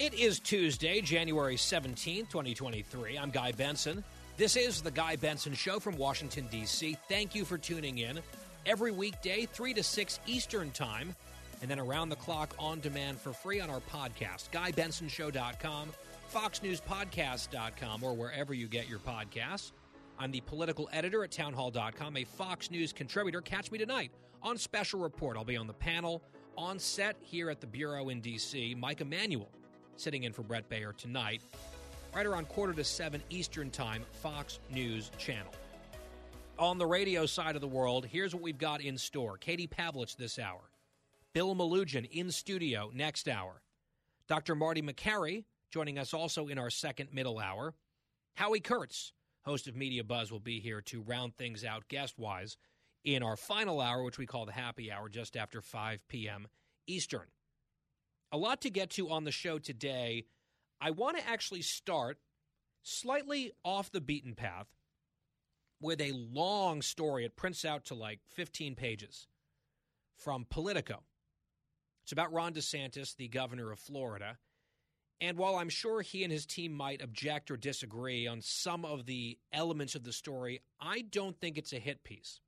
It is Tuesday, January 17th, 2023. I'm Guy Benson. This is the Guy Benson Show from Washington, D.C. Thank you for tuning in. Every weekday, 3 to 6 Eastern Time. And then around the clock, on demand for free on our podcast, GuyBensonShow.com, FoxNewsPodcast.com, or wherever you get your podcasts. I'm the political editor at Townhall.com, a Fox News contributor. Catch me tonight on Special Report. I'll be on the panel, on set here at the Bureau in D.C. Mike Emanuel sitting in for Brett Baier tonight, right around 6:45 Eastern Time, Fox News Channel. On the radio side of the world, here's what we've got in store. Katie Pavlich this hour. Bill Melugin in studio next hour. Dr. Marty Makary joining us also in our second middle hour. Howie Kurtz, host of Media Buzz, will be here to round things out guest-wise in our final hour, which we call the happy hour, just after 5 p.m. Eastern. A lot to get to on the show today. I want to actually start slightly off the beaten path with a long story. It prints out to like 15 pages from Politico. It's about Ron DeSantis, the governor of Florida. And while I'm sure he and his team might object or disagree on some of the elements of the story, I don't think it's a hit piece.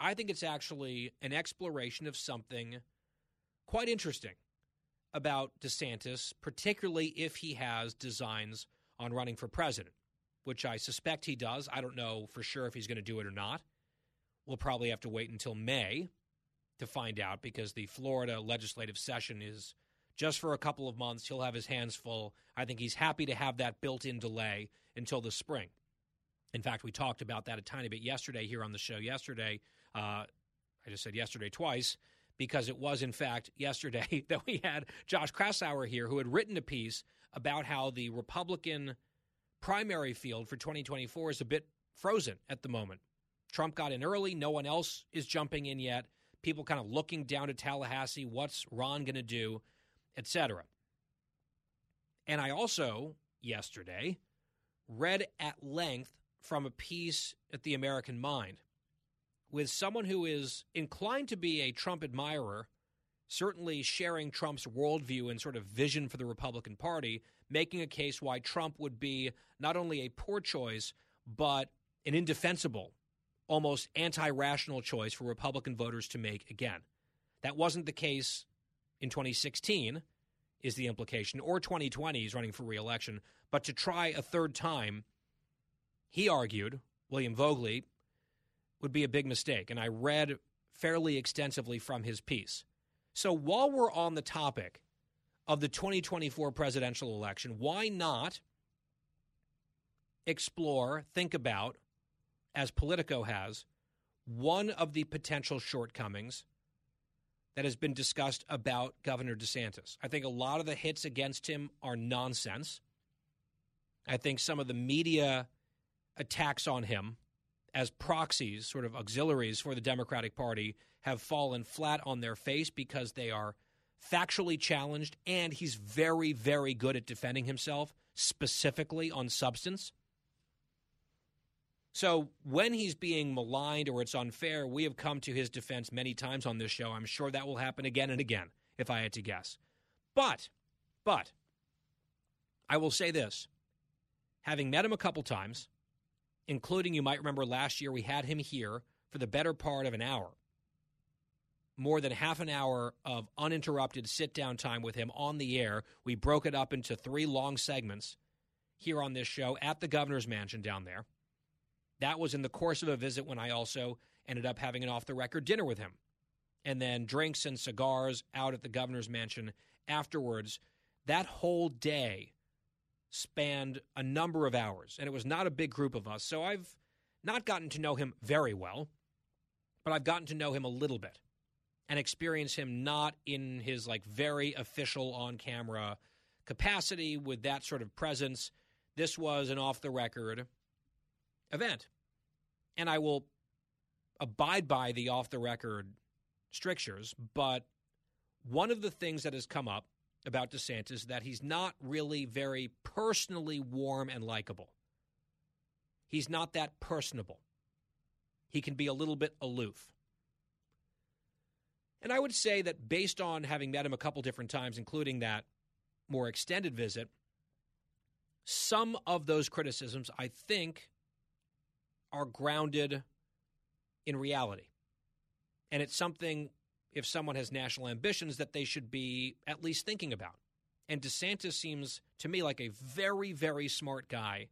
I think it's actually an exploration of something quite interesting about DeSantis, particularly if he has designs on running for president, which I suspect he does. I don't know for sure if he's going to do it or not. We'll probably have to wait until May to find out, because the Florida legislative session is just for a couple of months. He'll have his hands full. I think he's happy to have that built-in delay until the spring. In fact, we talked about that a tiny bit yesterday here on the show yesterday. I just said yesterday twice because it was, in fact, yesterday that we had Josh Krasauer here, who had written a piece about how the Republican primary field for 2024 is a bit frozen at the moment. Trump got in early. No one else is jumping in yet. People kind of looking down to Tallahassee, what's Ron going to do, et cetera. And I also, yesterday, read at length from a piece at the American Mind with someone who is inclined to be a Trump admirer, certainly sharing Trump's worldview and sort of vision for the Republican Party, making a case why Trump would be not only a poor choice, but an indefensible, almost anti-rational choice for Republican voters to make again. That wasn't the case in 2016, is the implication, or 2020, he's running for re-election. But to try a third time, he argued, William Vogely, would be a big mistake. And I read fairly extensively from his piece. So while we're on the topic of the 2024 presidential election, why not explore, think about, as Politico has, one of the potential shortcomings that has been discussed about Governor DeSantis. I think a lot of the hits against him are nonsense. I think some of the media attacks on him as proxies, sort of auxiliaries for the Democratic Party, have fallen flat on their face because they are factually challenged, and he's very, very good at defending himself, specifically on substance. So when he's being maligned or it's unfair, we have come to his defense many times on this show. I'm sure that will happen again and again, if I had to guess. But, I will say this. Having met him a couple times, including, you might remember last year, we had him here for the better part of an hour. More than half an hour of uninterrupted sit-down time with him on the air. We broke it up into 3 long segments here on this show at the governor's mansion down there. That was in the course of a visit when I also ended up having an off-the-record dinner with him. And then drinks and cigars out at the governor's mansion afterwards. That whole day spanned a number of hours, and it was not a big group of us. So I've not gotten to know him very well. but I've gotten to know him a little bit and experience him not in his, like, very official on-camera capacity with that sort of presence. This was an off-the-record event. And I will abide by the off-the-record strictures, but one of the things that has come up about DeSantis is that he's not really very personally warm and likable. He's not that personable. He can be a little bit aloof. And I would say that based on having met him a couple different times, including that more extended visit, some of those criticisms, I think, are grounded in reality. And it's something, if someone has national ambitions, that they should be at least thinking about. And DeSantis seems to me like a very, very smart guy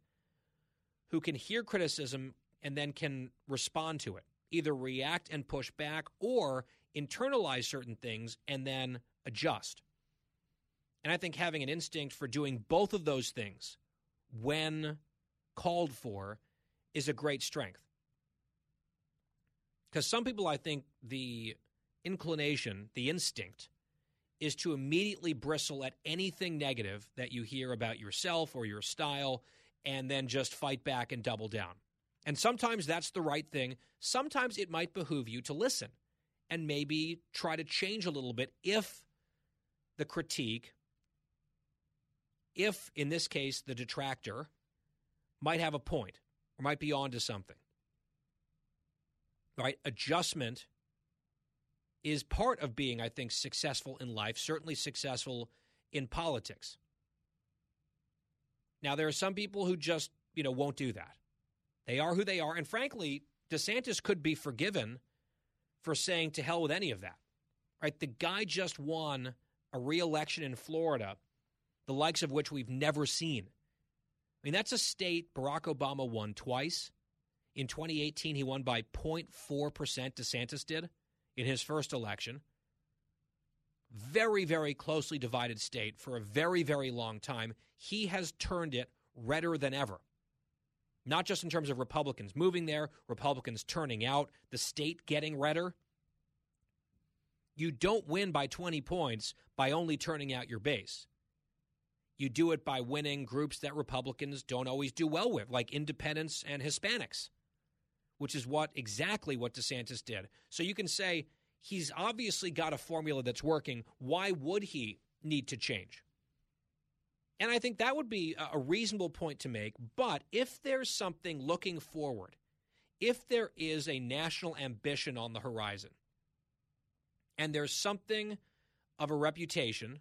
who can hear criticism and then can respond to it, either react and push back or internalize certain things and then adjust. And I think having an instinct for doing both of those things when called for is a great strength. Because some people, I think, the inclination, the instinct, is to immediately bristle at anything negative that you hear about yourself or your style and then just fight back and double down. And sometimes that's the right thing. Sometimes it might behoove you to listen and maybe try to change a little bit if the critique, if, in this case, the detractor might have a point or might be onto something, right? Adjustment is part of being, I think, successful in life, certainly successful in politics. Now, there are some people who just, won't do that. They are who they are. And frankly, DeSantis could be forgiven for saying to hell with any of that, right? The guy just won a re-election in Florida, the likes of which we've never seen. I mean, that's a state Barack Obama won twice. In 2018, he won by 0.4%, DeSantis did, in his first election. Very, very closely divided state for a very, very long time. He has turned it redder than ever. Not just in terms of Republicans moving there, Republicans turning out, the state getting redder. You don't win by 20 points by only turning out your base. You do it by winning groups that Republicans don't always do well with, like independents and Hispanics, which is exactly what DeSantis did. So you can say he's obviously got a formula that's working. Why would he need to change? And I think that would be a reasonable point to make. But if there's something looking forward, if there is a national ambition on the horizon, and there's something of a reputation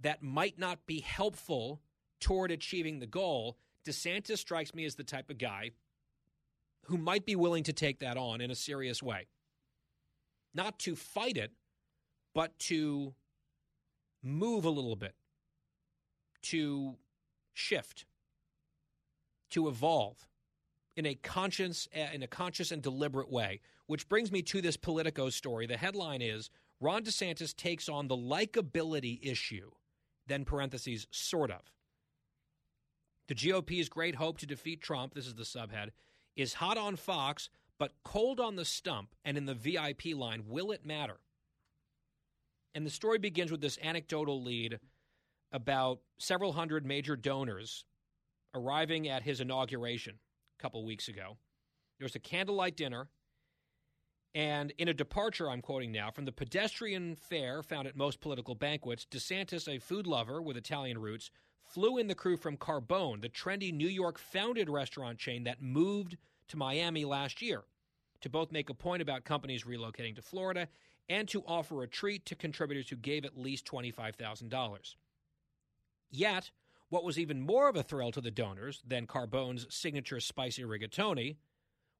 that might not be helpful toward achieving the goal, DeSantis strikes me as the type of guy who might be willing to take that on in a serious way. Not to fight it, but to move a little bit, to shift, to evolve in a conscious and deliberate way. Which brings me to this Politico story. The headline is, Ron DeSantis takes on the likability issue, then parentheses, sort of. The GOP's great hope to defeat Trump, this is the subhead, is hot on Fox, but cold on the stump and in the VIP line. Will it matter? And the story begins with this anecdotal lead about several hundred major donors arriving at his inauguration a couple weeks ago. There was a candlelight dinner, and in a departure, I'm quoting now, from the pedestrian fare found at most political banquets, DeSantis, a food lover with Italian roots, flew in the crew from Carbone, the trendy New York-founded restaurant chain that moved to Miami last year, to both make a point about companies relocating to Florida and to offer a treat to contributors who gave at least $25,000. Yet, what was even more of a thrill to the donors than Carbone's signature spicy rigatoni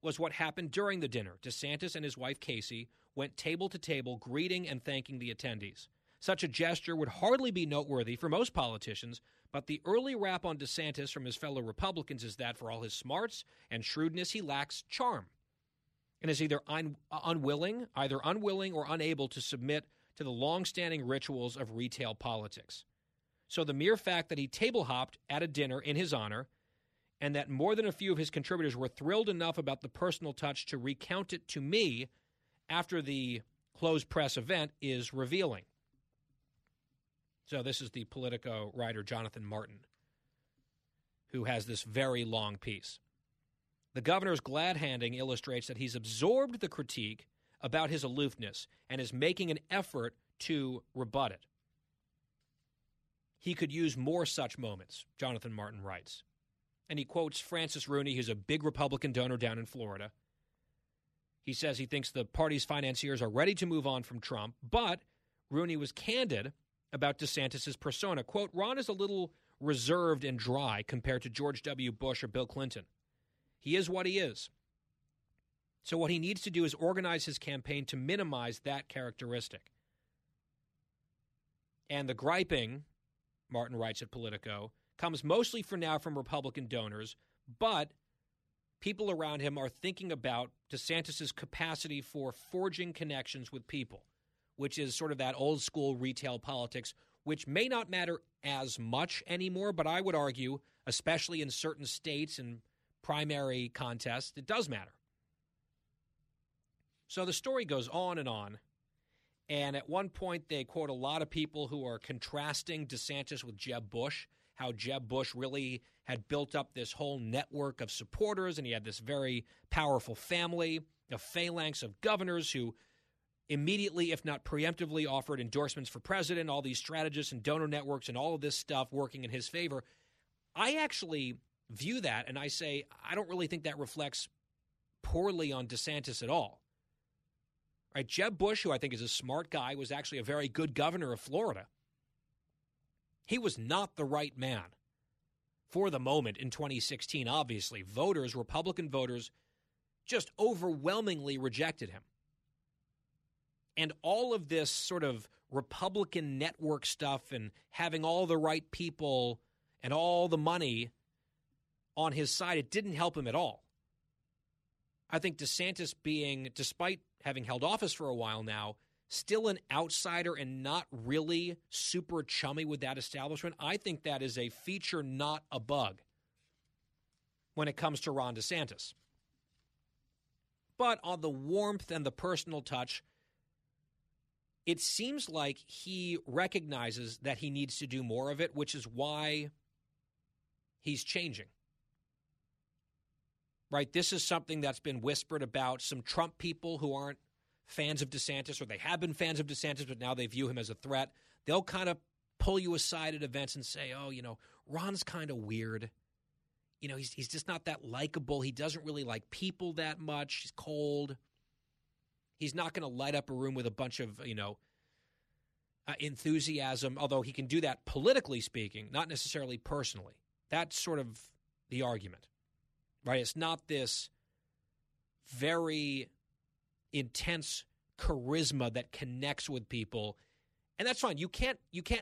was what happened during the dinner. DeSantis and his wife, Casey, went table to table greeting and thanking the attendees. Such a gesture would hardly be noteworthy for most politicians, but the early rap on DeSantis from his fellow Republicans is that for all his smarts and shrewdness, he lacks charm and is either unwilling or unable to submit to the long-standing rituals of retail politics. So the mere fact that he table hopped at a dinner in his honor and that more than a few of his contributors were thrilled enough about the personal touch to recount it to me after the closed press event is revealing. So this is the Politico writer Jonathan Martin, who has this very long piece. The governor's glad-handing illustrates that he's absorbed the critique about his aloofness and is making an effort to rebut it. He could use more such moments, Jonathan Martin writes. And he quotes Francis Rooney, who's a big Republican donor down in Florida. He says he thinks the party's financiers are ready to move on from Trump, but Rooney was candid about DeSantis' persona. Quote, Ron is a little reserved and dry compared to George W. Bush or Bill Clinton. He is what he is. So what he needs to do is organize his campaign to minimize that characteristic. And the griping, Martin writes at Politico, comes mostly for now from Republican donors, but people around him are thinking about DeSantis' capacity for forging connections with people, which is sort of that old school retail politics, which may not matter as much anymore, but I would argue, especially in certain states and primary contests, it does matter. So the story goes on. And at one point, they quote a lot of people who are contrasting DeSantis with Jeb Bush, how Jeb Bush really had built up this whole network of supporters, and he had this very powerful family, a phalanx of governors who immediately, if not preemptively, offered endorsements for president, all these strategists and donor networks and all of this stuff working in his favor. I actually view that, and I say I don't really think that reflects poorly on DeSantis at all. Right, Jeb Bush, who I think is a smart guy, was actually a very good governor of Florida. He was not the right man for the moment in 2016, obviously. Voters, Republican voters, just overwhelmingly rejected him. And all of this sort of Republican network stuff and having all the right people and all the money on his side, it didn't help him at all. I think DeSantis being, despite having held office for a while now, still an outsider and not really super chummy with that establishment, I think that is a feature, not a bug, when it comes to Ron DeSantis. But on the warmth and the personal touch, it seems like he recognizes that he needs to do more of it, which is why he's changing. Right, this is something that's been whispered about some Trump people who aren't fans of DeSantis, or they have been fans of DeSantis, but now they view him as a threat. They'll kind of pull you aside at events and say, oh, you know, Ron's kind of weird. You know, he's just not that likable. He doesn't really like people that much. He's cold. He's not going to light up a room with a bunch of, you know, enthusiasm, although he can do that politically speaking, not necessarily personally. That's sort of the argument. Right, it's not this very intense charisma that connects with people, and that's fine. You can't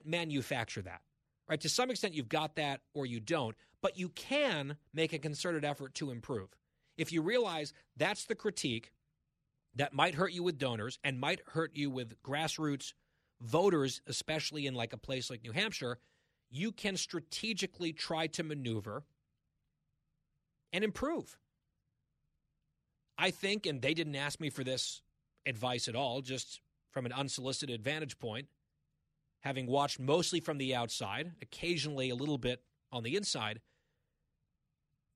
manufacture that, right? To some extent, you've got that or you don't, but you can make a concerted effort to improve. If you realize that's the critique that might hurt you with donors and might hurt you with grassroots voters, especially in like a place like New Hampshire, you can strategically try to maneuver and improve. I think, and they didn't ask me for this advice at all, just from an unsolicited vantage point, having watched mostly from the outside, occasionally a little bit on the inside,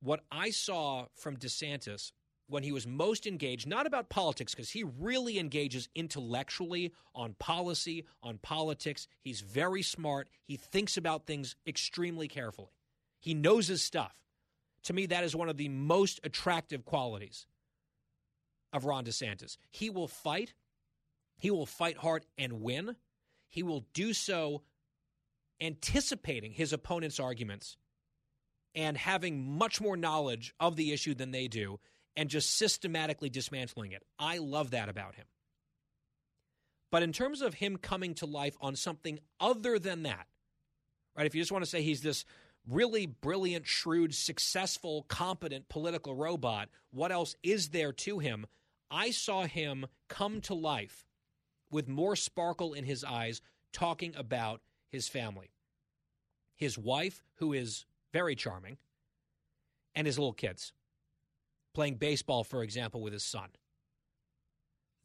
what I saw from DeSantis when he was most engaged, not about politics, because he really engages intellectually on policy, on politics. He's very smart. He thinks about things extremely carefully. He knows his stuff. To me, that is one of the most attractive qualities of Ron DeSantis. He will fight. He will fight hard and win. He will do so anticipating his opponent's arguments and having much more knowledge of the issue than they do and just systematically dismantling it. I love that about him. But in terms of him coming to life on something other than that, right? If you just want to say he's this really brilliant, shrewd, successful, competent political robot, what else is there to him? I saw him come to life with more sparkle in his eyes talking about his family. His wife, who is very charming, and his little kids, playing baseball, for example, with his son.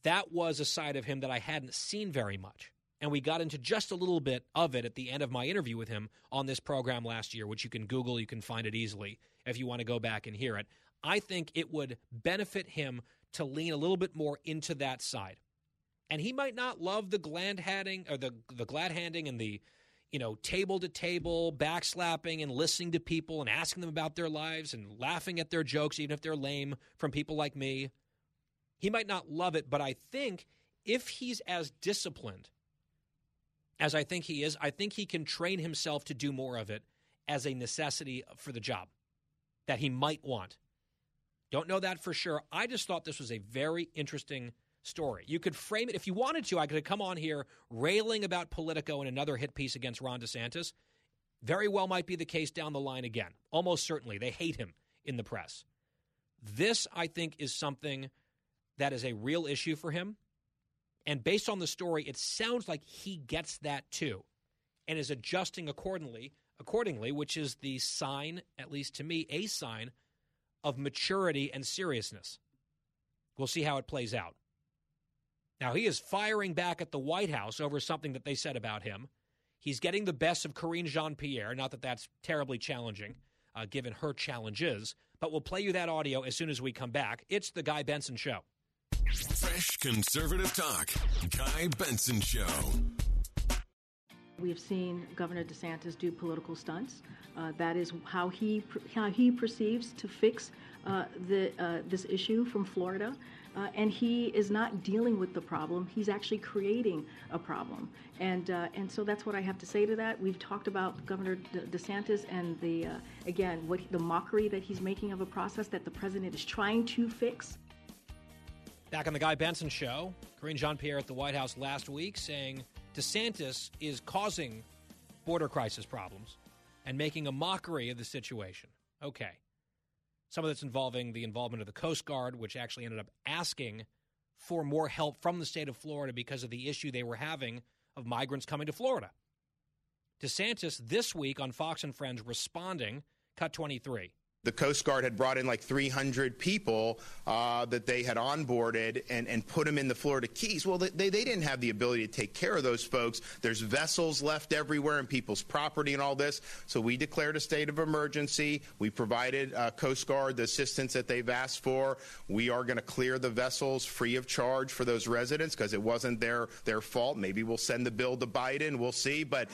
That was a side of him that I hadn't seen very much. And we got into just a little bit of it at the end of my interview with him on this program last year, which you can Google. You can find it easily if you want to go back and hear it. I think it would benefit him to lean a little bit more into that side. And he might not love the glad-handing or the glad-handing and the, you know, table-to-table backslapping and listening to people and asking them about their lives and laughing at their jokes, even if they're lame, from people like me. He might not love it, but I think if he's as disciplined as I think he is, I think he can train himself to do more of it as a necessity for the job that he might want. Don't know that for sure. I just thought this was a very interesting story. You could frame it if you wanted to. I could have come on here railing about Politico and another hit piece against Ron DeSantis. Very well might be the case down the line again. Almost certainly. They hate him in the press. This, I think, is something that is a real issue for him. And based on the story, it sounds like he gets that too and is adjusting accordingly, which is the sign, at least to me, a sign of maturity and seriousness. We'll see how it plays out. Now, he is firing back at the White House over something that they said about him. He's getting the best of Karine Jean-Pierre, not that that's terribly challenging, given her challenges, but we'll play you that audio as soon as we come back. It's The Guy Benson Show. Fresh conservative talk. Guy Benson Show. We've seen Governor DeSantis do political stunts. That is how he perceives to fix this issue from Florida. And he is not dealing with the problem. He's actually creating a problem. And so that's what I have to say to that. We've talked about Governor DeSantis and the again, what the mockery that he's making of a process that the president is trying to fix. Back on The Guy Benson Show, Karine Jean-Pierre at the White House last week saying DeSantis is causing border crisis problems and making a mockery of the situation. Okay. Some of that's involving the involvement of the Coast Guard, which actually ended up asking for more help from the state of Florida because of the issue they were having of migrants coming to Florida. DeSantis this week on Fox and Friends responding, cut 23. The Coast Guard had brought in like 300 people that they had onboarded and put them in the Florida Keys. Well, they didn't have the ability to take care of those folks. There's vessels left everywhere and people's property and all this. So we declared a state of emergency. We provided Coast Guard the assistance that they've asked for. We are going to clear the vessels free of charge for those residents because it wasn't their fault. Maybe we'll send the bill to Biden. We'll see. But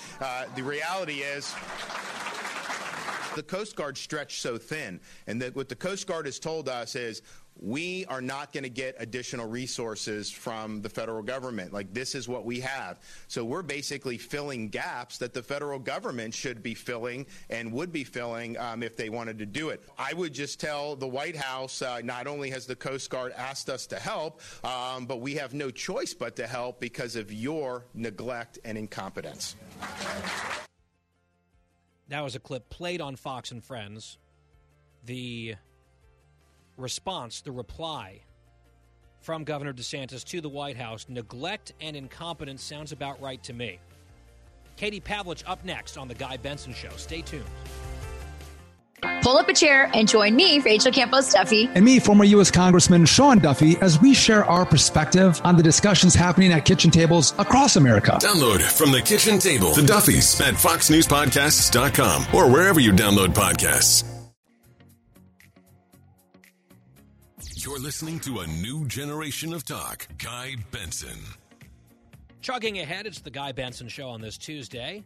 the reality is... The Coast Guard stretched so thin, and what the Coast Guard has told us is we are not going to get additional resources from the federal government. Like, this is what we have. So we're basically filling gaps that the federal government should be filling and would be filling if they wanted to do it. I would just tell the White House, not only has the Coast Guard asked us to help, but we have no choice but to help because of your neglect and incompetence. That was a clip played on Fox and Friends. The response, the reply from Governor DeSantis to the White House, neglect and incompetence sounds about right to me. Katie Pavlich up next on The Guy Benson Show. Stay tuned. Pull up a chair and join me, Rachel Campos Duffy. And me, former U.S. Congressman Sean Duffy, as we share our perspective on the discussions happening at kitchen tables across America. Download From the Kitchen Table, The Duffys, at foxnewspodcasts.com or wherever you download podcasts. You're listening to a new generation of talk, Guy Benson. Chugging ahead, it's The Guy Benson Show on this Tuesday.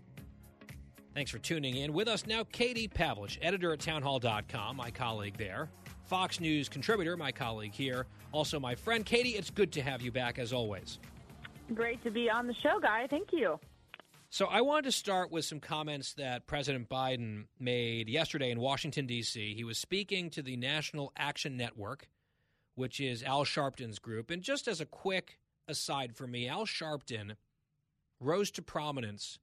Thanks for tuning in. With us now, Katie Pavlich, editor at Townhall.com, my colleague there. Fox News contributor, my colleague here. Also my friend. Katie, it's good to have you back, as always. Great to be on the show, Guy. Thank you. So I wanted to start with some comments that President Biden made yesterday in Washington, D.C. He was speaking to the National Action Network, which is Al Sharpton's group. And just as a quick aside for me, Al Sharpton rose to prominence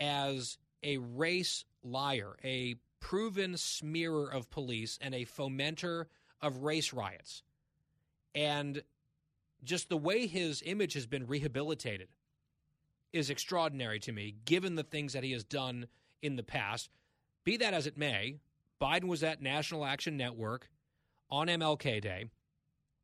as a race liar, a proven smearer of police, and a fomenter of race riots. And just the way his image has been rehabilitated is extraordinary to me, given the things that he has done in the past. Be that as it may, Biden was at National Action Network on MLK Day,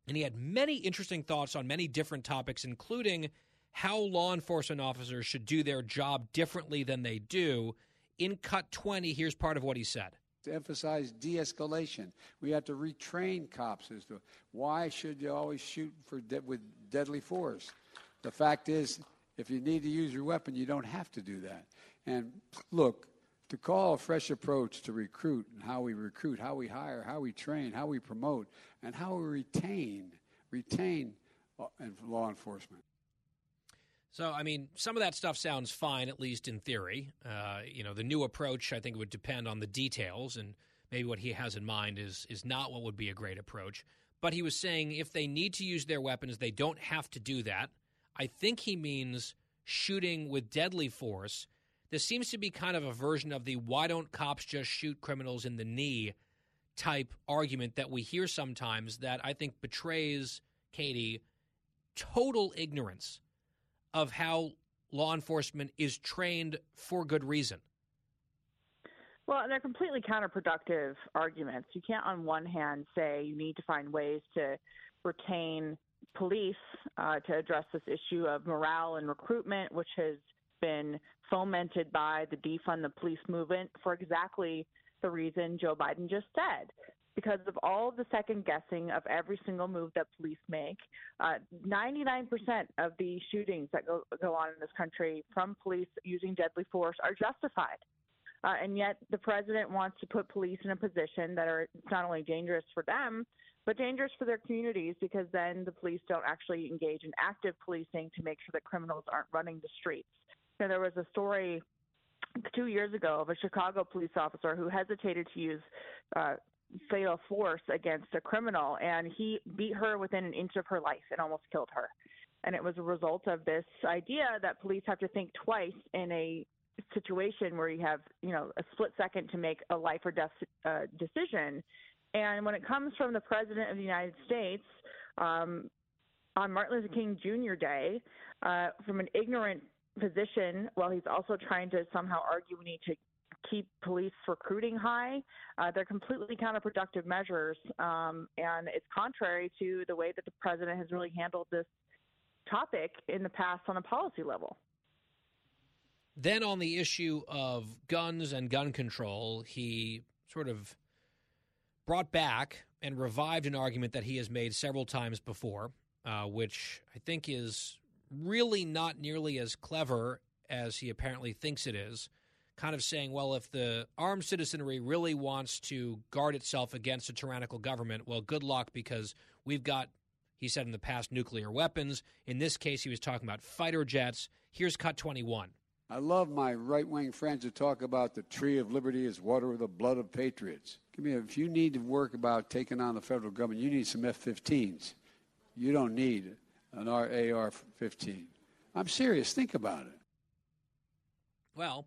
and he had many interesting thoughts on many different topics, including how law enforcement officers should do their job differently than they do. In Cut 20, here's part of what he said. To emphasize de-escalation. We have to retrain cops as to why should you always shoot for with deadly force. The fact is, if you need to use your weapon, you don't have to do that. And look, to call a fresh approach to recruit and how we recruit, how we hire, how we train, how we promote, and how we retain law enforcement. So, I mean, some of that stuff sounds fine, at least in theory. The new approach, I think, would depend on the details, and maybe what he has in mind is not what would be a great approach. But he was saying if they need to use their weapons, they don't have to do that. I think he means shooting with deadly force. This seems to be kind of a version of the why don't cops just shoot criminals in the knee type argument that we hear sometimes that I think betrays, Katie, total ignorance of how law enforcement is trained for good reason. Well, they're completely counterproductive arguments. You can't on one hand say you need to find ways to retain police to address this issue of morale and recruitment, which has been fomented by the defund the police movement for exactly the reason Joe Biden just said, because of all the second guessing of every single move that police make. 99% of the shootings that go on in this country from police using deadly force are justified. And yet the president wants to put police in a position that are not only dangerous for them, but dangerous for their communities, because then the police don't actually engage in active policing to make sure that criminals aren't running the streets. Now, there was a story 2 years ago of a Chicago police officer who hesitated to use fatal force against a criminal, and he beat her within an inch of her life and almost killed her. And it was a result of this idea that police have to think twice in a situation where you have, a split second to make a life or death decision. And when it comes from the president of the United States, on Martin Luther King Jr. Day, from an ignorant position, while he's also trying to somehow argue we need to keep police recruiting high, they're completely counterproductive measures, and it's contrary to the way that the president has really handled this topic in the past on a policy level. Then on the issue of guns and gun control, he sort of brought back and revived an argument that he has made several times before, which I think is really not nearly as clever as he apparently thinks it is, kind of saying, well, if the armed citizenry really wants to guard itself against a tyrannical government, well, good luck, because we've got, he said in the past, nuclear weapons. In this case, he was talking about fighter jets. Here's Cut 21. I love my right-wing friends who talk about the tree of liberty is water with the blood of patriots. If you need to work about taking on the federal government, you need some F-15s. You don't need an AR-15. I'm serious. Think about it. Well,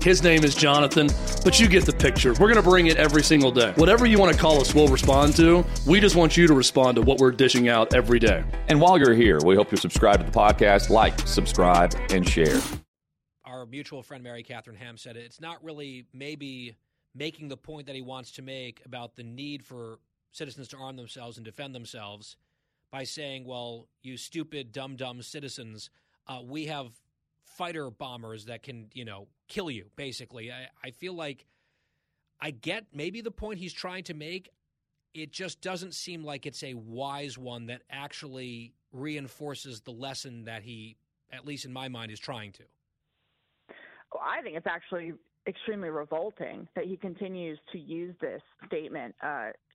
His name is Jonathan, but you get the picture. We're going to bring it every single day. Whatever you want to call us, we'll respond to. We just want you to respond to what we're dishing out every day. And while you're here, we hope you subscribe to the podcast, like, subscribe, and share. Our mutual friend Mary Catherine Ham said it's not really maybe making the point that he wants to make about the need for citizens to arm themselves and defend themselves by saying, well, you stupid, dumb citizens, we have fighter bombers that can, kill you, basically. I feel like I get maybe the point he's trying to make. It just doesn't seem like it's a wise one that actually reinforces the lesson that he, at least in my mind, is trying to. Well, I think it's actually extremely revolting that he continues to use this statement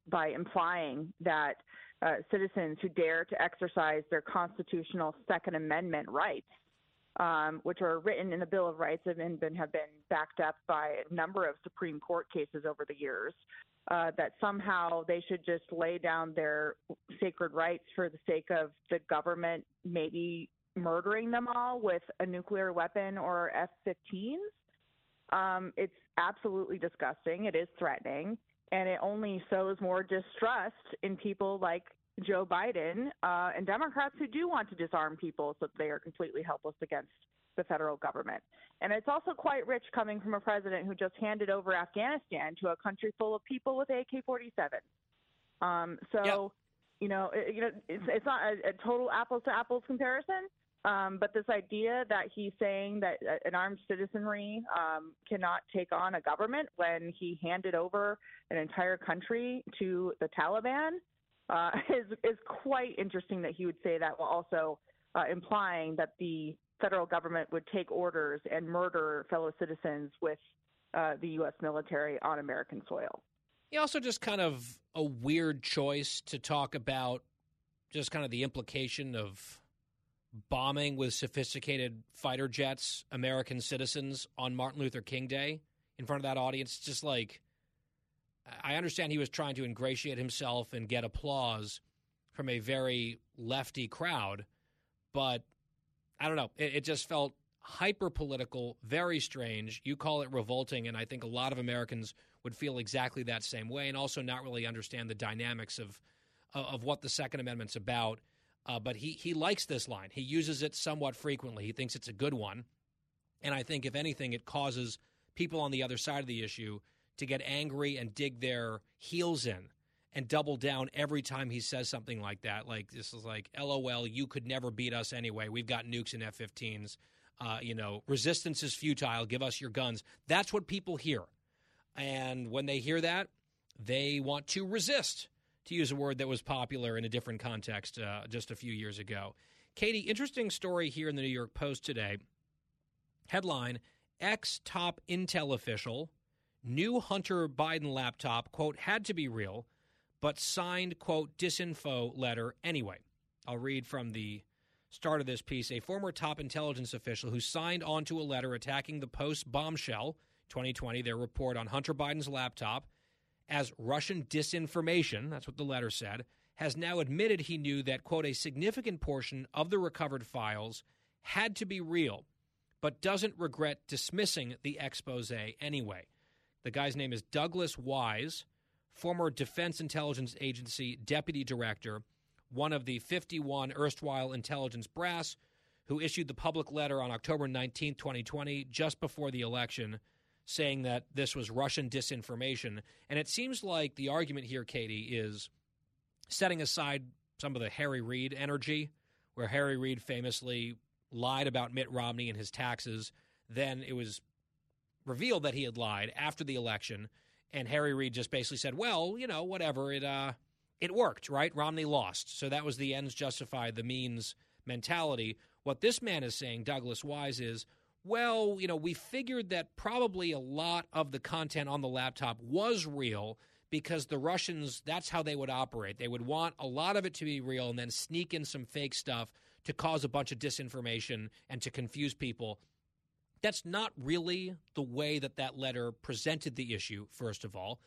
by implying that citizens who dare to exercise their constitutional Second Amendment rights, which are written in the Bill of Rights and have been backed up by a number of Supreme Court cases over the years, that somehow they should just lay down their sacred rights for the sake of the government maybe murdering them all with a nuclear weapon or F-15s. It's absolutely disgusting. It is threatening, and it only sows more distrust in people like Joe Biden and Democrats who do want to disarm people so that they are completely helpless against the federal government. And it's also quite rich coming from a president who just handed over Afghanistan to a country full of people with AK-47s. It's not a total apples-to-apples comparison, but this idea that he's saying that an armed citizenry cannot take on a government when he handed over an entire country to the Taliban is quite interesting, that he would say that while also implying that the federal government would take orders and murder fellow citizens with the U.S. military on American soil. Yeah, also just kind of a weird choice to talk about just kind of the implication of bombing with sophisticated fighter jets American citizens on Martin Luther King Day in front of that audience. Just like, I understand he was trying to ingratiate himself and get applause from a very lefty crowd, but I don't know. It just felt hyper-political, very strange. You call it revolting, and I think a lot of Americans would feel exactly that same way, and also not really understand the dynamics of what the Second Amendment's about. But he likes this line. He uses it somewhat frequently. He thinks it's a good one. And I think, if anything, it causes people on the other side of the issue to get angry and dig their heels in and double down every time he says something like that. Like, this is like, LOL, you could never beat us anyway. We've got nukes and F-15s. Resistance is futile. Give us your guns. That's what people hear. And when they hear that, they want to resist, to use a word that was popular in a different context just a few years ago. Katie, interesting story here in the New York Post today. Headline, ex-top Intel official, new Hunter Biden laptop, quote, had to be real, but signed, quote, disinfo letter anyway. I'll read from the start of this piece. A former top intelligence official who signed onto a letter attacking the Post bombshell 2020, their report on Hunter Biden's laptop, as Russian disinformation, that's what the letter said, has now admitted he knew that, quote, a significant portion of the recovered files had to be real, but doesn't regret dismissing the expose anyway. The guy's name is Douglas Wise, former Defense Intelligence Agency deputy director, one of the 51 erstwhile intelligence brass who issued the public letter on October 19, 2020, just before the election, saying that this was Russian disinformation. And it seems like the argument here, Katie, is setting aside some of the Harry Reid energy, where Harry Reid famously lied about Mitt Romney and his taxes. Then it was revealed that he had lied after the election. And Harry Reid just basically said, well, you know, whatever, it worked, right? Romney lost. So that was the ends justify the means mentality. What this man is saying, Douglas Wise, is, well, you know, we figured that probably a lot of the content on the laptop was real because the Russians, that's how they would operate. They would want a lot of it to be real and then sneak in some fake stuff to cause a bunch of disinformation and to confuse people. That's not really the way that letter presented the issue, first of all.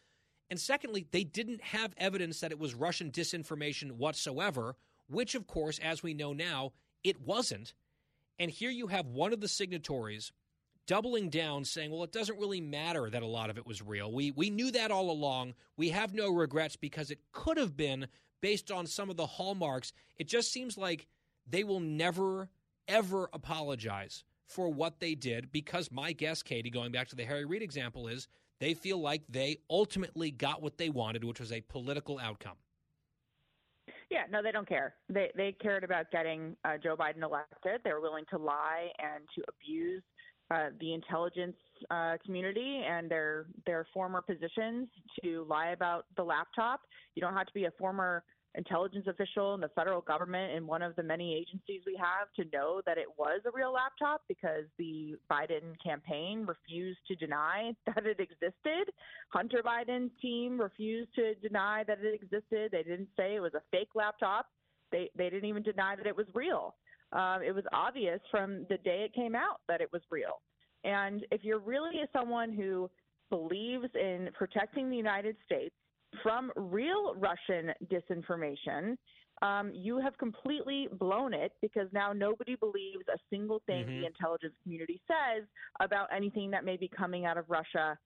And secondly, they didn't have evidence that it was Russian disinformation whatsoever, which, of course, as we know now, it wasn't. And here you have one of the signatories doubling down, saying, well, it doesn't really matter that a lot of it was real. We knew that all along. We have no regrets because it could have been based on some of the hallmarks. It just seems like they will never, ever apologize for what they did, because my guess, Katie, going back to the Harry Reid example, is they feel like they ultimately got what they wanted, which was a political outcome. Yeah, no, they don't care. They cared about getting Joe Biden elected. They were willing to lie and to abuse the intelligence community and their former positions to lie about the laptop. You don't have to be a former intelligence official in the federal government in one of the many agencies we have to know that it was a real laptop, because the Biden campaign refused to deny that it existed. Hunter Biden's team refused to deny that it existed. They didn't say it was a fake laptop. They didn't even deny that it was real. It was obvious from the day it came out that it was real. And if you're really someone who believes in protecting the United States from real Russian disinformation, you have completely blown it because now nobody believes a single thing the intelligence community says about anything that may be coming out of Russia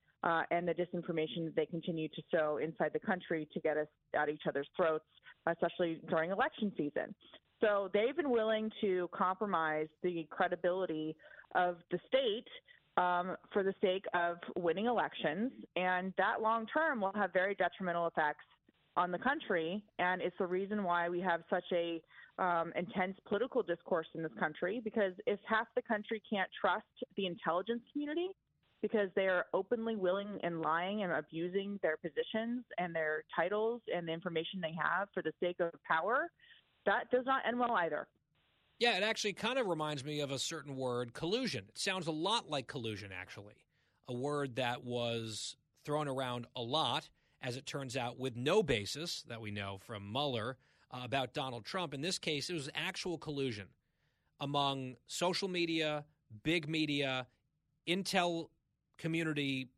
and the disinformation that they continue to sow inside the country to get us at each other's throats, especially during election season. So they've been willing to compromise the credibility of the state for the sake of winning elections, and that long term will have very detrimental effects on the country, and it's the reason why we have such a intense political discourse in this country, because if half the country can't trust the intelligence community because they are openly willing and lying and abusing their positions and their titles and the information they have for the sake of power, that does not end well either. Yeah, it actually kind of reminds me of a certain word, collusion. It sounds a lot like collusion, actually, a word that was thrown around a lot, as it turns out, with no basis that we know from Mueller about Donald Trump. In this case, it was actual collusion among social media, big media, intel community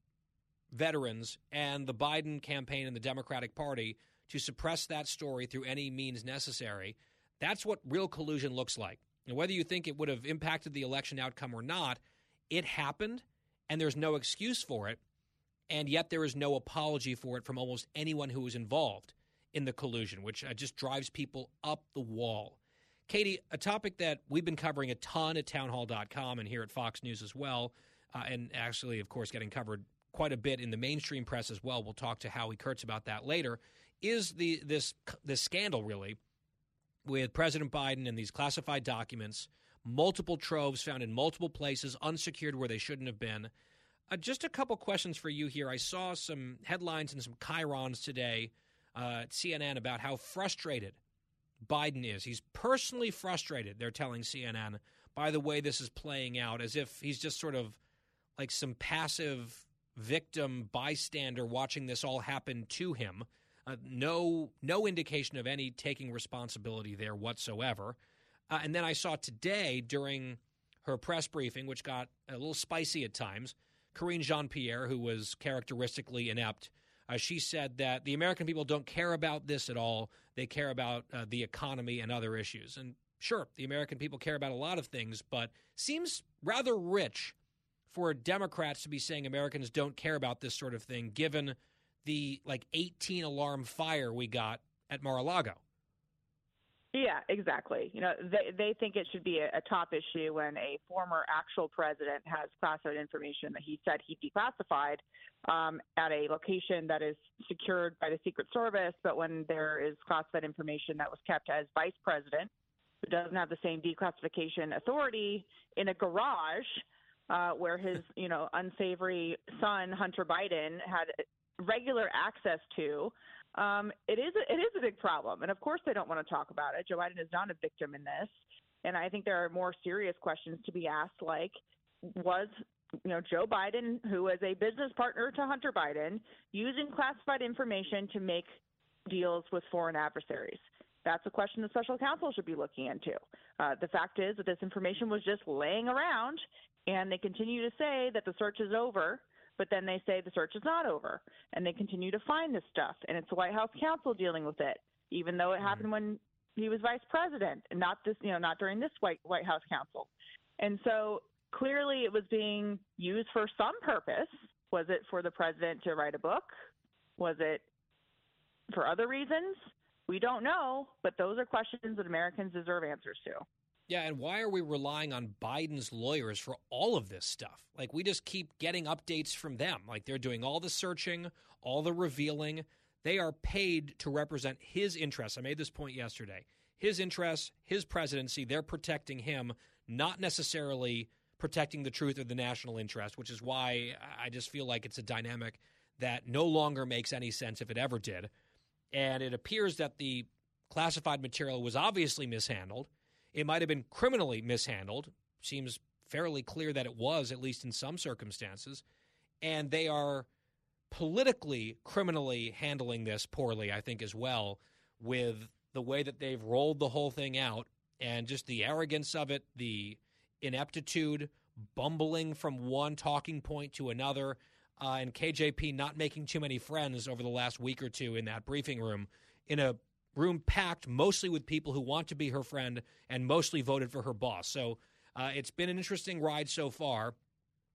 veterans, and the Biden campaign and the Democratic Party to suppress that story through any means necessary. That's what real collusion looks like. And whether you think it would have impacted the election outcome or not, it happened, and there's no excuse for it. And yet there is no apology for it from almost anyone who was involved in the collusion, which just drives people up the wall. Katie, a topic that we've been covering a ton at Townhall.com and here at Fox News as well, and actually, of course, getting covered quite a bit in the mainstream press as well. We'll talk to Howie Kurtz about that later, is this scandal, really, with President Biden and these classified documents, multiple troves found in multiple places, unsecured where they shouldn't have been. Just a couple questions for you here. I saw some headlines and some chyrons today at CNN about how frustrated Biden is. He's personally frustrated, they're telling CNN, by the way this is playing out, as if he's just sort of like some passive victim bystander watching this all happen to him. No indication of any taking responsibility there whatsoever. And then I saw today during her press briefing, which got a little spicy at times, Karine Jean-Pierre, who was characteristically inept, she said that the American people don't care about this at all. They care about the economy and other issues. And sure, the American people care about a lot of things, but seems rather rich for Democrats to be saying Americans don't care about this sort of thing, given the like 18-alarm fire we got at Mar-a-Lago. Yeah, exactly. You know, they think it should be a top issue when a former actual president has classified information that he said he declassified at a location that is secured by the Secret Service. But when there is classified information that was kept as vice president, who doesn't have the same declassification authority, in a garage where his, unsavory son, Hunter Biden, had regular access to, it is a big problem. And of course they don't want to talk about it. Joe Biden is not a victim in this. And I think there are more serious questions to be asked, like, was Joe Biden, who was a business partner to Hunter Biden, using classified information to make deals with foreign adversaries? That's a question the special counsel should be looking into. The fact is that this information was just laying around, and they continue to say that the search is over, but then they say the search is not over, and they continue to find this stuff, and it's the White House counsel dealing with it, even though it happened when he was vice president, and not during this White House counsel. And so clearly it was being used for some purpose. Was it for the president to write a book? Was it for other reasons? We don't know, but those are questions that Americans deserve answers to. Yeah, and why are we relying on Biden's lawyers for all of this stuff? Like, we just keep getting updates from them. Like, they're doing all the searching, all the revealing. They are paid to represent his interests. I made this point yesterday. His interests, his presidency, they're protecting him, not necessarily protecting the truth or the national interest, which is why I just feel like it's a dynamic that no longer makes any sense if it ever did. And it appears that the classified material was obviously mishandled. It might have been criminally mishandled. Seems fairly clear that it was, at least in some circumstances. And they are politically, criminally handling this poorly, I think, as well, with the way that they've rolled the whole thing out and just the arrogance of it, the ineptitude, bumbling from one talking point to another, and KJP not making too many friends over the last week or two in that briefing room in a room packed mostly with people who want to be her friend and mostly voted for her boss. So it's been an interesting ride so far.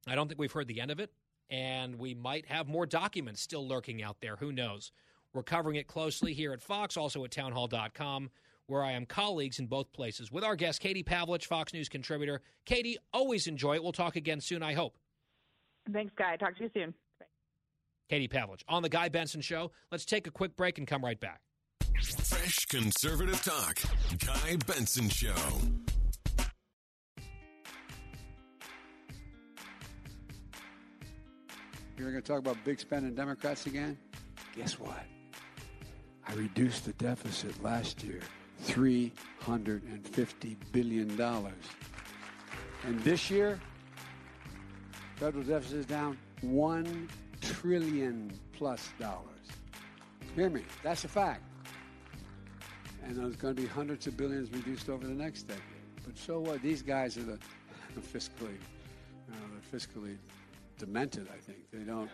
I don't think we've heard the end of it, and we might have more documents still lurking out there. Who knows? We're covering it closely here at Fox, also at Townhall.com, where I am colleagues in both places with our guest, Katie Pavlich, Fox News contributor. Katie, always enjoy it. We'll talk again soon, I hope. Thanks, Guy. Talk to you soon. Bye. Katie Pavlich on The Guy Benson Show. Let's take a quick break and come right back. Fresh conservative talk. Guy Benson Show. You're going to talk about big spending Democrats again? Guess what? I reduced the deficit last year, $350 billion. And this year, federal deficit is down $1 trillion plus. Hear me, that's a fact. And there's going to be hundreds of billions reduced over the next decade. But so what? These guys are the fiscally, they're fiscally demented, I think. They don't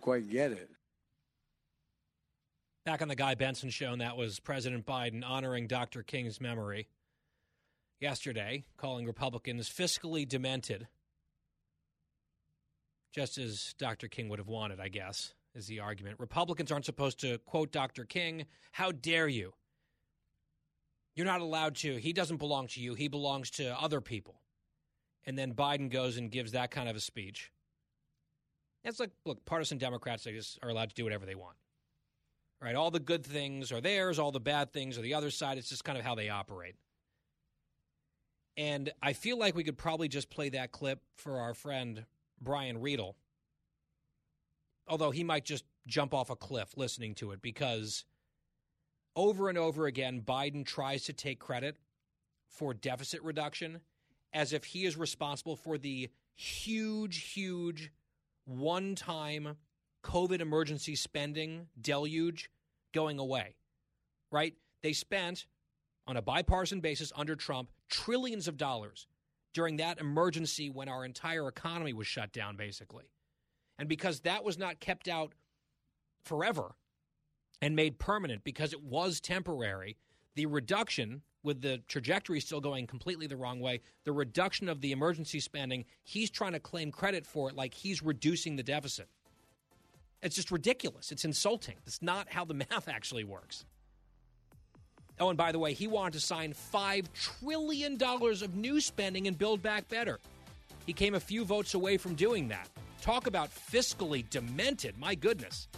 quite get it. Back on the Guy Benson Show, and that was President Biden honoring Dr. King's memory yesterday, calling Republicans fiscally demented, just as Dr. King would have wanted, I guess, is the argument. Republicans aren't supposed to quote Dr. King. How dare you? You're not allowed to. He doesn't belong to you. He belongs to other people. And then Biden goes and gives that kind of a speech. That's like, look, partisan Democrats, they just are allowed to do whatever they want. Right, all the good things are theirs, all the bad things are the other side. It's just kind of how they operate. And I feel like we could probably just play that clip for our friend Brian Riedel, although he might just jump off a cliff listening to it, because over and over again, Biden tries to take credit for deficit reduction as if he is responsible for the huge, huge one-time COVID emergency spending deluge going away, right? They spent, on a bipartisan basis under Trump, trillions of dollars during that emergency when our entire economy was shut down, basically. And because that was not kept out forever and made permanent because it was temporary, the reduction, with the trajectory still going completely the wrong way, the reduction of the emergency spending, he's trying to claim credit for it like he's reducing the deficit. It's just ridiculous. It's insulting. That's not how the math actually works. Oh, and by the way, he wanted to sign $5 trillion of new spending and Build Back Better. He came a few votes away from doing that. Talk about fiscally demented. My goodness.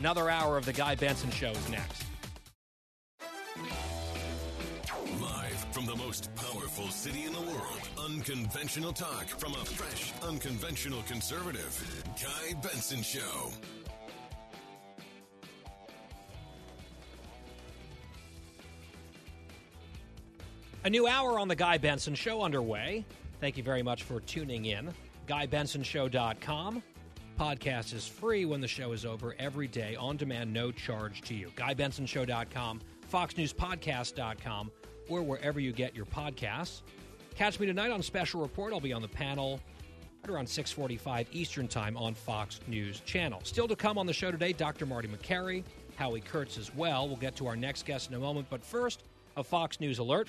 Another hour of The Guy Benson Show is next. Live from the most powerful city in the world, unconventional talk from a fresh, unconventional conservative, Guy Benson Show. A new hour on The Guy Benson Show underway. Thank you very much for tuning in. GuyBensonShow.com. Podcast is free when the show is over every day, on demand, no charge to you. GuyBensonShow.com, FoxNewsPodcast.com, or wherever you get your podcasts. Catch me tonight on Special Report. I'll be on the panel right around 6:45 Eastern Time on Fox News Channel. Still to come on the show today, Dr. Marty Makary, Howie Kurtz as well. We'll get to our next guest in a moment, but first, a Fox News alert.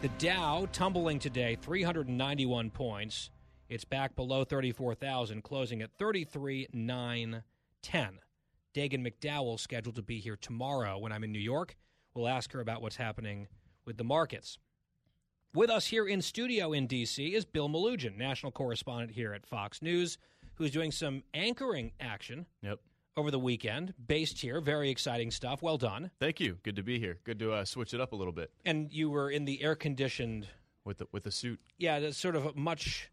The Dow tumbling today, 391 points. It's back below 34,000, closing at 33,910. Dagan McDowell scheduled to be here tomorrow when I'm in New York. We'll ask her about what's happening with the markets. With us here in studio in D.C. is Bill Melugin, national correspondent here at Fox News, who's doing some anchoring action over the weekend, based here. Very exciting stuff. Well done. Thank you. Good to be here. Good to switch it up a little bit. And you were in the air-conditioned... With the suit. Yeah, that's sort of a much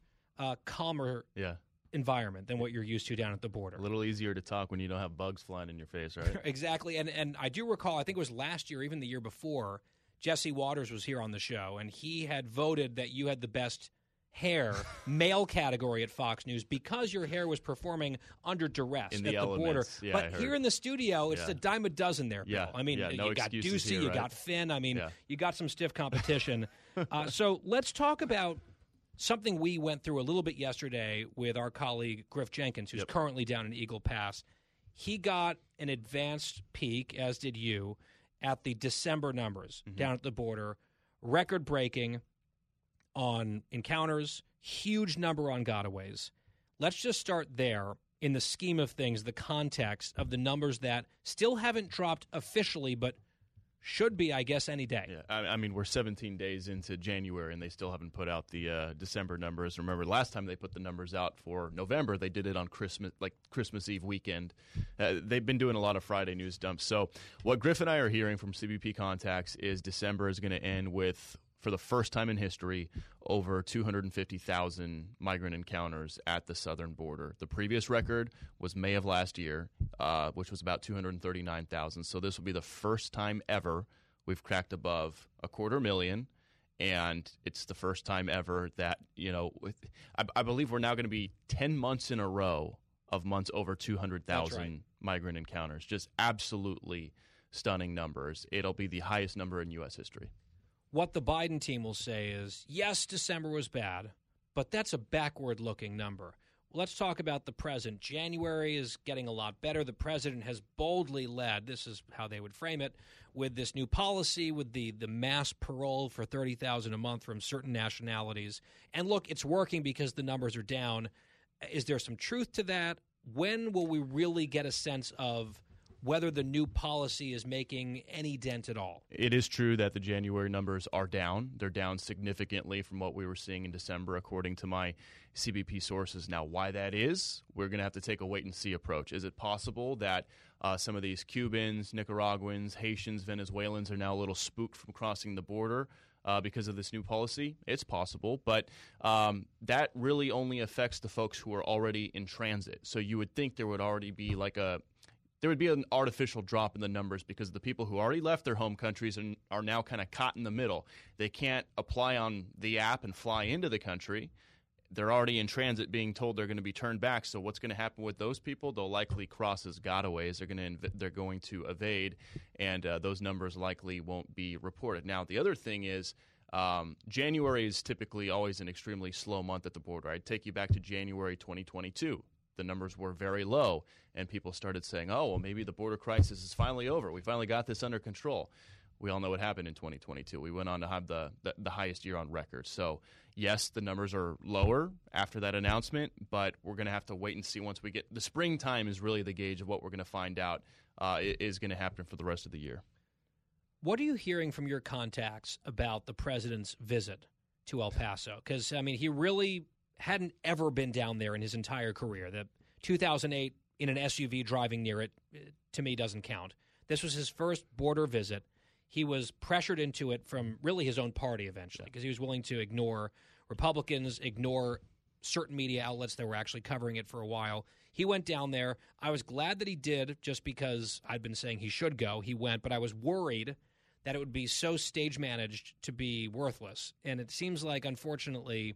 calmer... Yeah. environment than what you're used to down at the border. A little easier to talk when you don't have bugs flying in your face, right? Exactly. And I do recall, I think it was last year, even the year before, Jesse Waters was here on the show, and he had voted that you had the best hair male category at Fox News because your hair was performing under duress in the border. Yeah, but here in the studio, it's a dime a dozen there, Bill. Yeah. I mean, you got Doocy, here, right? You got Finn. I mean, you got some stiff competition. So let's talk about something we went through a little bit yesterday with our colleague Griff Jenkins, who's currently down in Eagle Pass. He got an advanced peek, as did you, at the December numbers down at the border, record-breaking on encounters, huge number on gotaways. Let's just start there in the scheme of things, the context of the numbers that still haven't dropped officially, but should be, I guess, any day. Yeah, I mean, we're 17 days into January, and they still haven't put out the December numbers. Remember, last time they put the numbers out for November, they did it on Christmas Eve weekend. They've been doing a lot of Friday news dumps. So what Griff and I are hearing from CBP contacts is December is going to end with, for the first time in history, over 250,000 migrant encounters at the southern border. The previous record was May of last year, which was about 239,000. So this will be the first time ever we've cracked above 250,000, and it's the first time ever that, you know, I believe we're now going to be 10 months in a row of months over 200,000 migrant encounters. Just absolutely stunning numbers. It'll be the highest number in U.S. history. What the Biden team will say is, yes, December was bad, but that's a backward-looking number. Let's talk about the present. January is getting a lot better. The president has boldly led, this is how they would frame it, with this new policy, with the mass parole for 30,000 a month from certain nationalities. And look, it's working because the numbers are down. Is there some truth to that? When will we really get a sense of whether the new policy is making any dent at all? It is true that the January numbers are down. They're down significantly from what we were seeing in December, according to my CBP sources. Now, why that is, we're going to have to take a wait-and-see approach. Is it possible that some of these Cubans, Nicaraguans, Haitians, Venezuelans are now a little spooked from crossing the border because of this new policy? It's possible, but that really only affects the folks who are already in transit. So you would think there would already be like a there would be an artificial drop in the numbers because the people who already left their home countries and are now kind of caught in the middle. They can't apply on the app and fly into the country. They're already in transit being told they're going to be turned back. So what's going to happen with those people? They'll likely cross as gotaways. They're going to evade, and those numbers likely won't be reported. Now, the other thing is January is typically always an extremely slow month at the border. I'd take you back to January 2022. The numbers were very low, and people started saying, oh, well, maybe the border crisis is finally over. We finally got this under control. We all know what happened in 2022. We went on to have the highest year on record. So, yes, the numbers are lower after that announcement, but we're going to have to wait and see once we get – the springtime is really the gauge of what we're going to find out is going to happen for the rest of the year. What are you hearing from your contacts about the president's visit to El Paso? Because, I mean, he really – hadn't ever been down there in his entire career. The 2008 in an SUV driving near it, to me, doesn't count. This was his first border visit. He was pressured into it from really his own party eventually because he was willing to ignore Republicans, ignore certain media outlets that were actually covering it for a while. He went down there. I was glad that he did just because I'd been saying he should go. He went, but I was worried that it would be so stage managed to be worthless. And it seems like, unfortunately,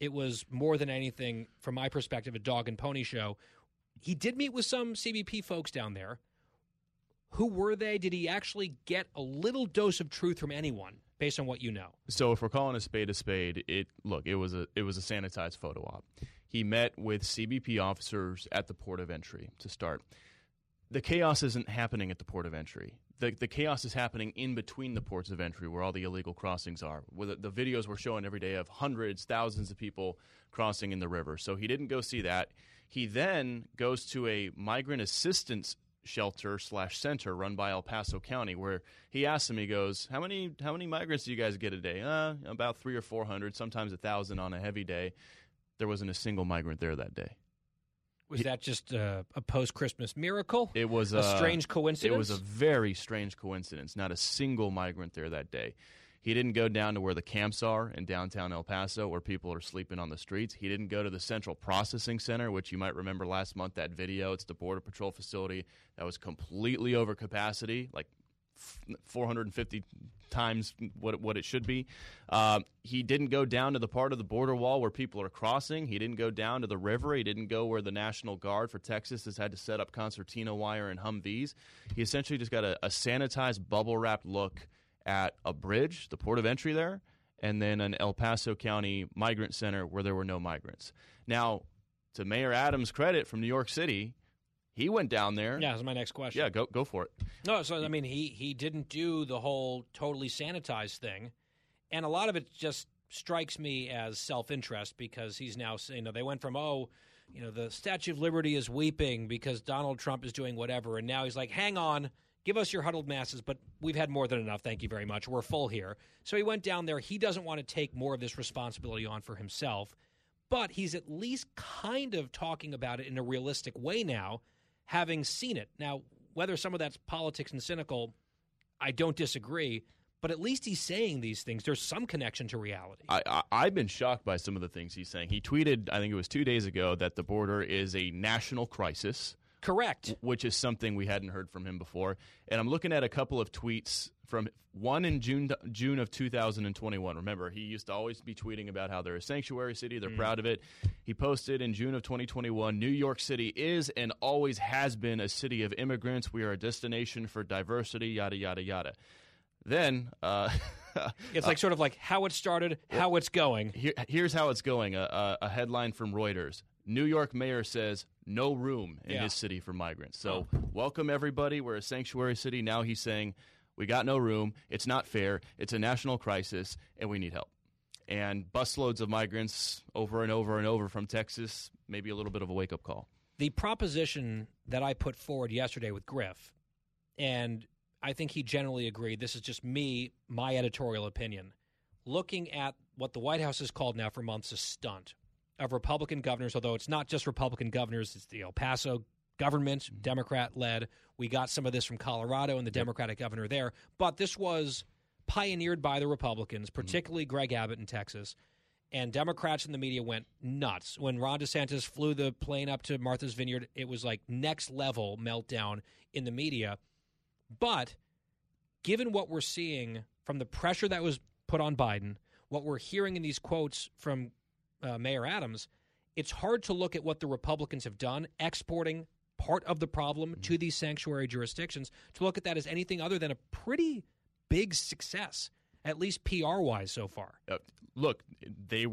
it was more than anything, from my perspective, a dog and pony show. He did meet with some CBP folks down there. Who were they? Did he actually get a little dose of truth from anyone, based on what you know? So if we're calling a spade, it was a sanitized photo op. He met with CBP officers at the port of entry to start. The chaos isn't happening at the port of entry. The chaos is happening in between the ports of entry where all the illegal crossings are. The videos we're showing every day of hundreds, thousands of people crossing in the river. So he didn't go see that. He then goes to a migrant assistance shelter / center run by El Paso County where he asks them, he goes, how many migrants do you guys get a day? About 300 or 400, sometimes 1,000 on a heavy day. There wasn't a single migrant there that day. Was that just a post-Christmas miracle? It was a strange coincidence? It was a very strange coincidence. Not a single migrant there that day. He didn't go down to where the camps are in downtown El Paso where people are sleeping on the streets. He didn't go to the Central Processing Center, which you might remember last month, that video. It's the Border Patrol facility that was completely over capacity, like 450 times what it should be. He didn't go down to the part of the border wall where people are crossing. He didn't go down to the river. He didn't go where the National Guard for Texas has had to set up concertina wire and Humvees. He essentially just got a sanitized, bubble-wrapped look at a bridge, the port of entry there, and then an El Paso County migrant center where there were no migrants. Now, to Mayor Adams' credit from New York City, He went down there. Yeah, that's my next question. Yeah, go for it. No, so I mean, he didn't do the whole totally sanitized thing, and a lot of it just strikes me as self-interest because he's now saying, you know, they went from, oh, you know, the Statue of Liberty is weeping because Donald Trump is doing whatever, and now he's like, hang on, give us your huddled masses, but we've had more than enough, thank you very much, we're full here. So he went down there. He doesn't want to take more of this responsibility on for himself, but he's at least kind of talking about it in a realistic way now, having seen it. Now, whether some of that's politics and cynical, I don't disagree, but at least he's saying these things. There's some connection to reality. I've been shocked by some of the things he's saying. He tweeted, I think it was 2 days ago, that the border is a national crisis. Correct. Which is something we hadn't heard from him before. And I'm looking at a couple of tweets from one in June of 2021. Remember, he used to always be tweeting about how they're a sanctuary city. They're proud of it. He posted in June of 2021, New York City is and always has been a city of immigrants. We are a destination for diversity, yada, yada, yada. Then it's like sort of like how it started, how it's going. Here's how it's going. A headline from Reuters. New York mayor says no room in his city for migrants. So welcome, everybody. We're a sanctuary city. Now he's saying we got no room. It's not fair. It's a national crisis, and we need help. And busloads of migrants over and over and over from Texas, maybe a little bit of a wake-up call. The proposition that I put forward yesterday with Griff, and I think he generally agreed. This is just me, my editorial opinion. Looking at what the White House has called now for months a stunt of Republican governors, although it's not just Republican governors, it's the El Paso government, Democrat-led. We got some of this from Colorado and the Democratic governor there. But this was pioneered by the Republicans, particularly Greg Abbott in Texas. And Democrats in the media went nuts. When Ron DeSantis flew the plane up to Martha's Vineyard, it was like next-level meltdown in the media. But given what we're seeing from the pressure that was put on Biden, what we're hearing in these quotes from Mayor Adams, it's hard to look at what the Republicans have done, exporting part of the problem to these sanctuary jurisdictions, to look at that as anything other than a pretty big success, at least PR-wise so far. Look, they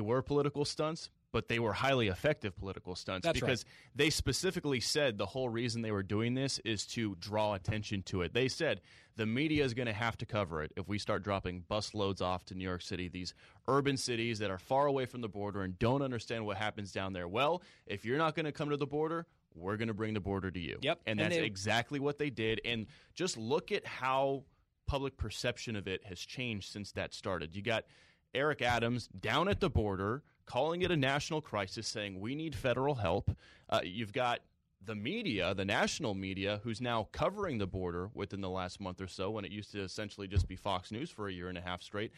were political stunts. But they were highly effective political stunts. That's because they specifically said the whole reason they were doing this is to draw attention to it. They said the media is going to have to cover it if we start dropping busloads off to New York City, these urban cities that are far away from the border and don't understand what happens down there. Well, if you're not going to come to the border, we're going to bring the border to you. Yep. And that's exactly what they did. And just look at how public perception of it has changed since that started. You got Eric Adams down at the border calling it a national crisis, saying we need federal help. You've got the media, the national media, who's now covering the border within the last month or so when it used to essentially just be Fox News for a year and a half straight.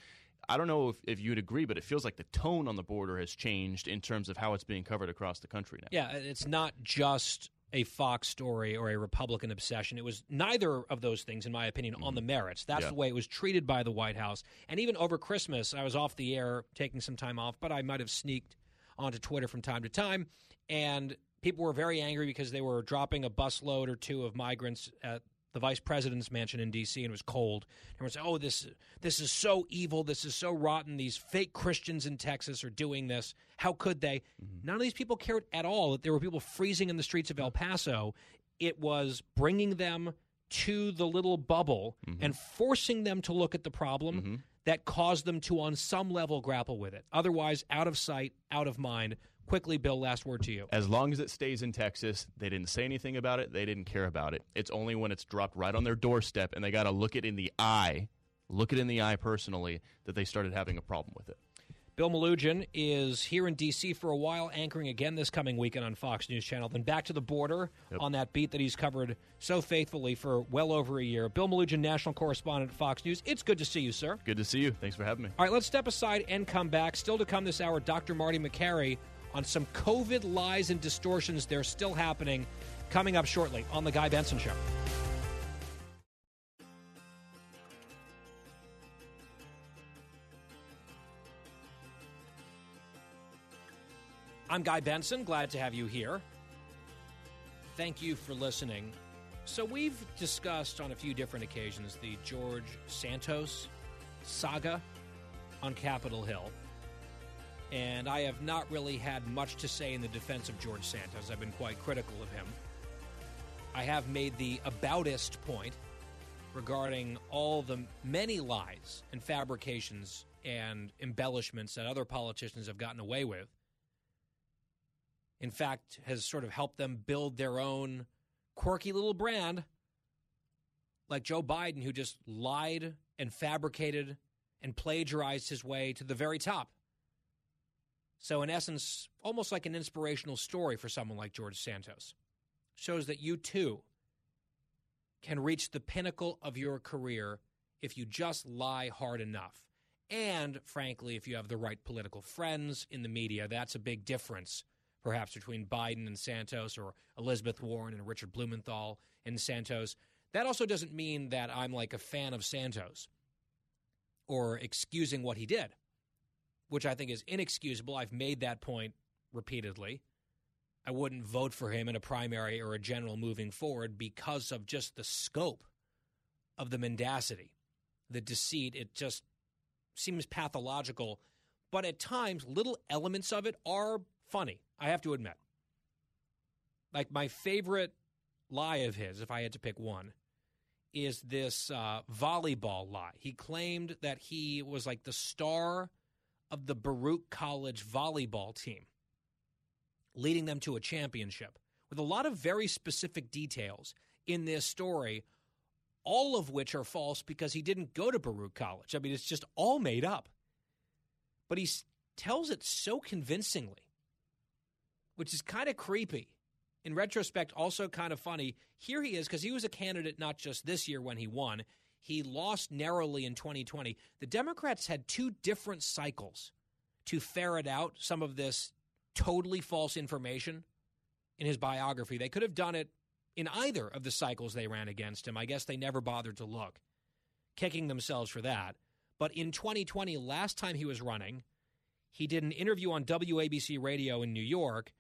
I don't know if you'd agree, but it feels like the tone on the border has changed in terms of how it's being covered across the country now. Yeah, it's not just a Fox story or a Republican obsession. It was neither of those things, in my opinion, on the merits. That's the way it was treated by the White House. And even over Christmas, I was off the air, taking some time off, but I might have sneaked onto Twitter from time to time. And people were very angry because they were dropping a busload or two of migrants at the vice president's mansion in D.C. and it was cold. Everyone said, oh, this is so evil. This is so rotten. These fake Christians in Texas are doing this. How could they? None of these people cared at all that there were people freezing in the streets of El Paso. It was bringing them to the little bubble and forcing them to look at the problem that caused them to, on some level, grapple with it. Otherwise, out of sight, out of mind. Quickly, Bill, last word to you. As long as it stays in Texas, they didn't say anything about it. They didn't care about it. It's only when it's dropped right on their doorstep and they got to look it in the eye personally, that they started having a problem with it. Bill Melugin is here in D.C. for a while, anchoring again this coming weekend on Fox News Channel. Then back to the border on that beat that he's covered so faithfully for well over a year. Bill Melugin, national correspondent at Fox News. It's good to see you, sir. Good to see you. Thanks for having me. All right, let's step aside and come back. Still to come this hour, Dr. Marty Makary on some COVID lies and distortions. They're still happening. Coming up shortly on The Guy Benson Show. I'm Guy Benson. Glad to have you here. Thank you for listening. So we've discussed on a few different occasions the George Santos saga on Capitol Hill. And I have not really had much to say in the defense of George Santos. I've been quite critical of him. I have made the aboutist point regarding all the many lies and fabrications and embellishments that other politicians have gotten away with. In fact, has sort of helped them build their own quirky little brand, like Joe Biden, who just lied and fabricated and plagiarized his way to the very top. So in essence, almost like an inspirational story for someone like George Santos. Shows that you too can reach the pinnacle of your career if you just lie hard enough. And, frankly, if you have the right political friends in the media, that's a big difference, perhaps, between Biden and Santos, or Elizabeth Warren and Richard Blumenthal and Santos. That also doesn't mean that I'm like a fan of Santos or excusing what he did, which I think is inexcusable. I've made that point repeatedly. I wouldn't vote for him in a primary or a general moving forward because of just the scope of the mendacity, the deceit. It just seems pathological. But at times, little elements of it are funny, I have to admit. Like my favorite lie of his, if I had to pick one, is this volleyball lie. He claimed that he was like the star of the Baruch College volleyball team, leading them to a championship, with a lot of very specific details in this story, all of which are false because he didn't go to Baruch College. I mean, it's just all made up. But he tells it so convincingly, which is kind of creepy. In retrospect, also kind of funny. Here he is, because he was a candidate not just this year when he won. He lost narrowly in 2020. The Democrats had two different cycles to ferret out some of this totally false information in his biography. They could have done it in either of the cycles they ran against him. I guess they never bothered to look, kicking themselves for that. But in 2020, last time he was running, he did an interview on WABC Radio in New York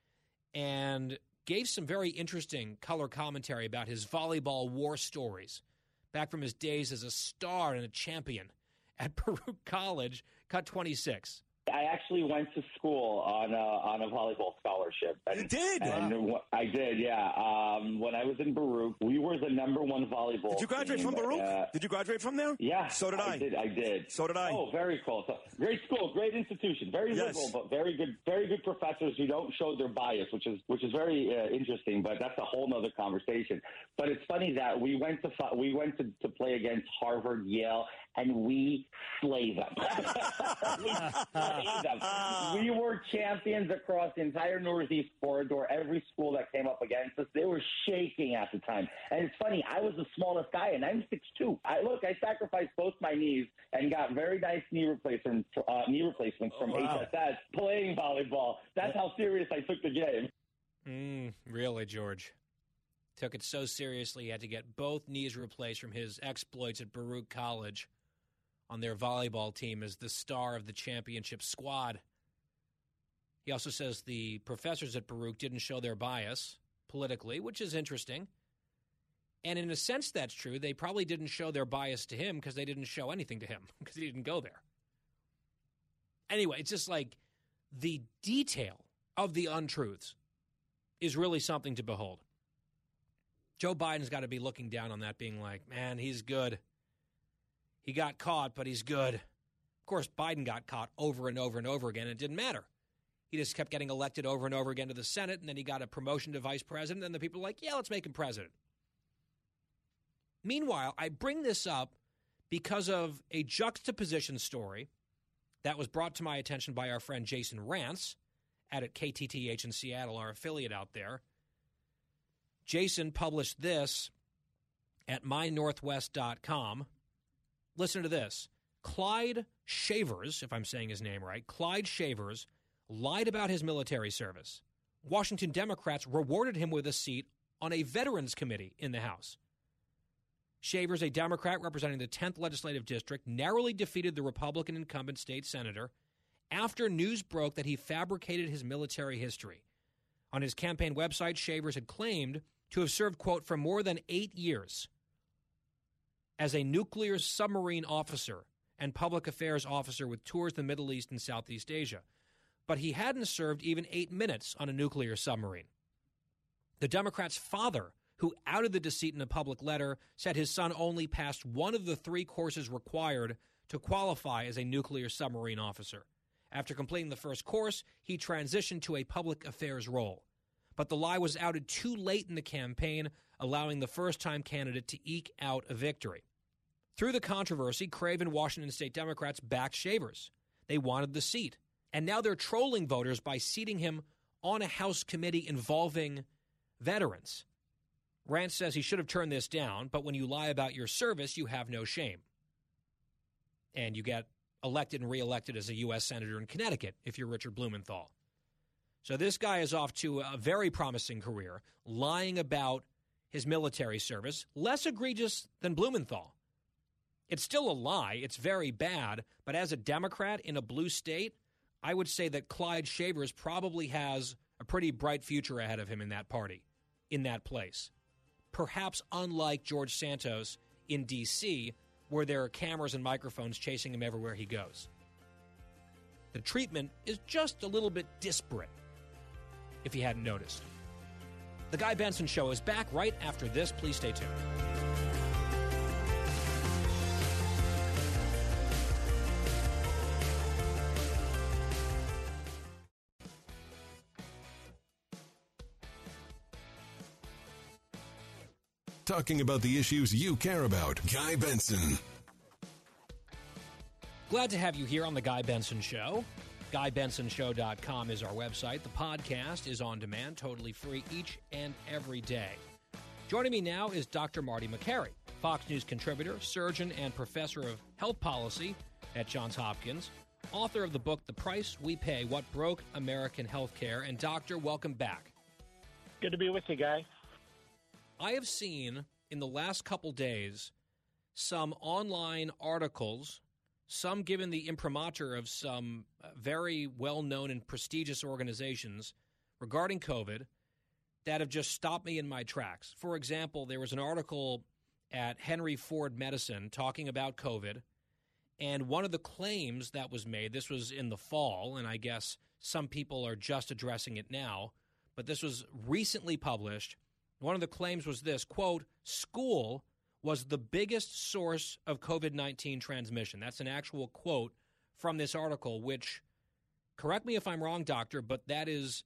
and gave some very interesting color commentary about his volleyball war stories back from his days as a star and a champion at Baruch College. Cut 26. I actually went to school on a volleyball scholarship. You did? And wow. I did, yeah. When I was in Baruch, we were the #1 volleyball team. Did you graduate from Baruch? Did you graduate from there? Yeah. So did I. I did. So did I. Oh, very cool. So, great school, great institution, very liberal, but very good professors who don't show their bias, which is very interesting. But that's a whole nother conversation. But it's funny that we went to play against Harvard, Yale, and we slay them. We were champions across the entire Northeast corridor. Every school that came up against us, they were shaking at the time. And it's funny, I was the smallest guy, and I'm 6'2". I sacrificed both my knees and got very nice knee replacements from HSS playing volleyball. That's how serious I took the game. Really, George? Took it so seriously, he had to get both knees replaced from his exploits at Baruch College on their volleyball team as the star of the championship squad. He also says the professors at Baruch didn't show their bias politically, which is interesting. And in a sense, that's true. They probably didn't show their bias to him because they didn't show anything to him because he didn't go there. Anyway, it's just like the detail of the untruths is really something to behold. Joe Biden's got to be looking down on that, being like, man, he's good. He got caught, but he's good. Of course, Biden got caught over and over and over again, and it didn't matter. He just kept getting elected over and over again to the Senate, and then he got a promotion to vice president, and the people were like, yeah, let's make him president. Meanwhile, I bring this up because of a juxtaposition story that was brought to my attention by our friend Jason Rance at KTTH in Seattle, our affiliate out there. Jason published this at mynorthwest.com. Listen to this. Clyde Shavers, if I'm saying his name right, Clyde Shavers lied about his military service. Washington Democrats rewarded him with a seat on a veterans committee in the House. Shavers, a Democrat representing the 10th Legislative District, narrowly defeated the Republican incumbent state senator after news broke that he fabricated his military history. On his campaign website, Shavers had claimed to have served, quote, for more than 8 years as a nuclear submarine officer and public affairs officer with tours in the Middle East and Southeast Asia. but he hadn't served even 8 minutes on a nuclear submarine. The Democrat's father, who outed the deceit in a public letter, said his son only passed one of the 3 courses required to qualify as a nuclear submarine officer. After completing the first course, he transitioned to a public affairs role. But the lie was outed too late in the campaign, allowing the first-time candidate to eke out a victory. Through the controversy, Craven Washington state Democrats backed Shavers. They wanted the seat. And now they're trolling voters by seating him on a House committee involving veterans. Rance says he should have turned this down, but when you lie about your service, you have no shame. And you get elected and reelected as a U.S. Senator in Connecticut if you're Richard Blumenthal. So this guy is off to a very promising career, lying about his military service, less egregious than Blumenthal. It's still a lie. It's very bad. But as a Democrat in a blue state, I would say that Clyde Shavers probably has a pretty bright future ahead of him in that party, in that place. Perhaps unlike George Santos in D.C., where there are cameras and microphones chasing him everywhere he goes. The treatment is just a little bit disparate, if you hadn't noticed. The Guy Benson Show is back right after this. Please stay tuned. Talking about the issues you care about. Guy Benson. Glad to have you here on The Guy Benson Show. GuyBensonShow.com is our website. The podcast is on demand, totally free each and every day. Joining me now is Dr. Marty Makary, Fox News contributor, surgeon, and professor of health policy at Johns Hopkins, author of the book The Price We Pay, What Broke American Healthcare. And doctor, welcome back. Good to be with you, Guy. I have seen in the last couple days some online articles, some given the imprimatur of some very well-known and prestigious organizations regarding COVID, that have just stopped me in my tracks. For example, there was an article at Henry Ford Medicine talking about COVID, and one of the claims that was made, this was in the fall, and I guess some people are just addressing it now, but this was recently published. One of the claims was this, quote, "School was the biggest source of COVID-19 transmission." That's an actual quote from this article, which, correct me if I'm wrong, doctor, but that is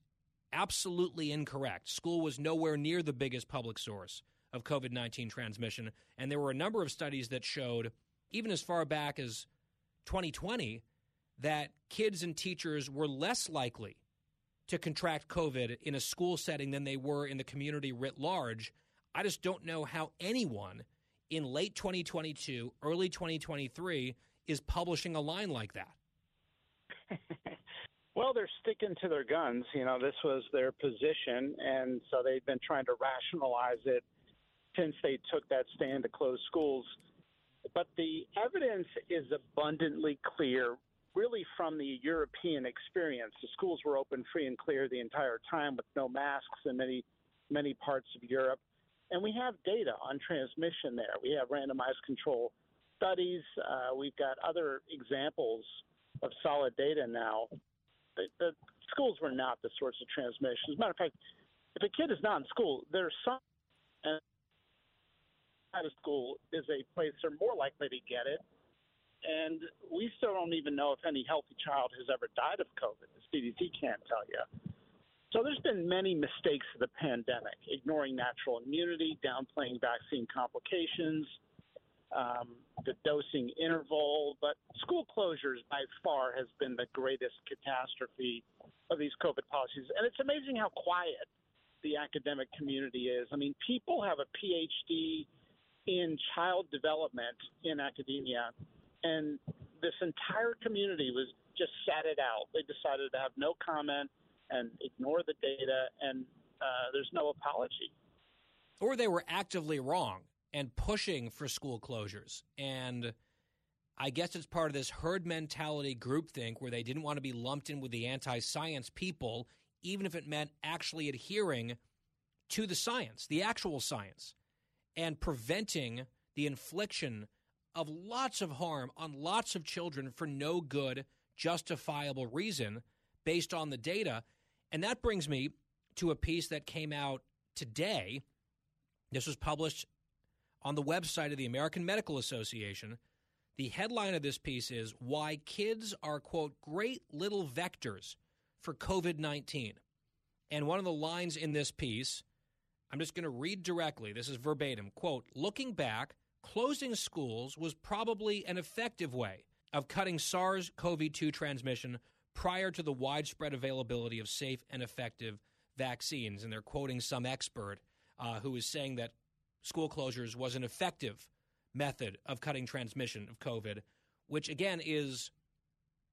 absolutely incorrect. School was nowhere near the biggest public source of COVID-19 transmission. And there were a number of studies that showed, even as far back as 2020, that kids and teachers were less likely to contract COVID in a school setting than they were in the community writ large. I just don't know how anyone in late 2022, early 2023 is publishing a line like that. Well, they're sticking to their guns. You know, this was their position, and so they've been trying to rationalize it since they took that stand to close schools. But the evidence is abundantly clear, really, from the European experience. The schools were open, free, and clear the entire time with no masks in many parts of Europe. And we have data on transmission there. We have randomized control studies. We've got other examples of solid data now. The schools were not the source of transmission. As a matter of fact, if a kid is not in school, there's some out of school is a place they're more likely to get it. And we still don't even know if any healthy child has ever died of COVID. The CDC can't tell you. So there's been many mistakes of the pandemic, ignoring natural immunity, downplaying vaccine complications, the dosing interval. But school closures by far has been the greatest catastrophe of these COVID policies. And it's amazing how quiet the academic community is. I mean, people have a PhD in child development in academia, and this entire community was just sat it out. They decided to have no comment and ignore the data, and there's no apology. Or they were actively wrong and pushing for school closures. And I guess it's part of this herd mentality groupthink where they didn't want to be lumped in with the anti-science people, even if it meant actually adhering to the science, the actual science, and preventing the infliction of lots of harm on lots of children for no good, justifiable reason, based on the data. And that brings me to a piece that came out today. This was published on the website of the American Medical Association. The headline of this piece is Why Kids Are, Quote, Great Little Vectors for COVID-19. And one of the lines in this piece, I'm just going to read directly. This is verbatim. Quote, looking back, closing schools was probably an effective way of cutting SARS-CoV-2 transmission prior to the widespread availability of safe and effective vaccines. And they're quoting some expert who is saying that school closures was an effective method of cutting transmission of COVID, which, again, is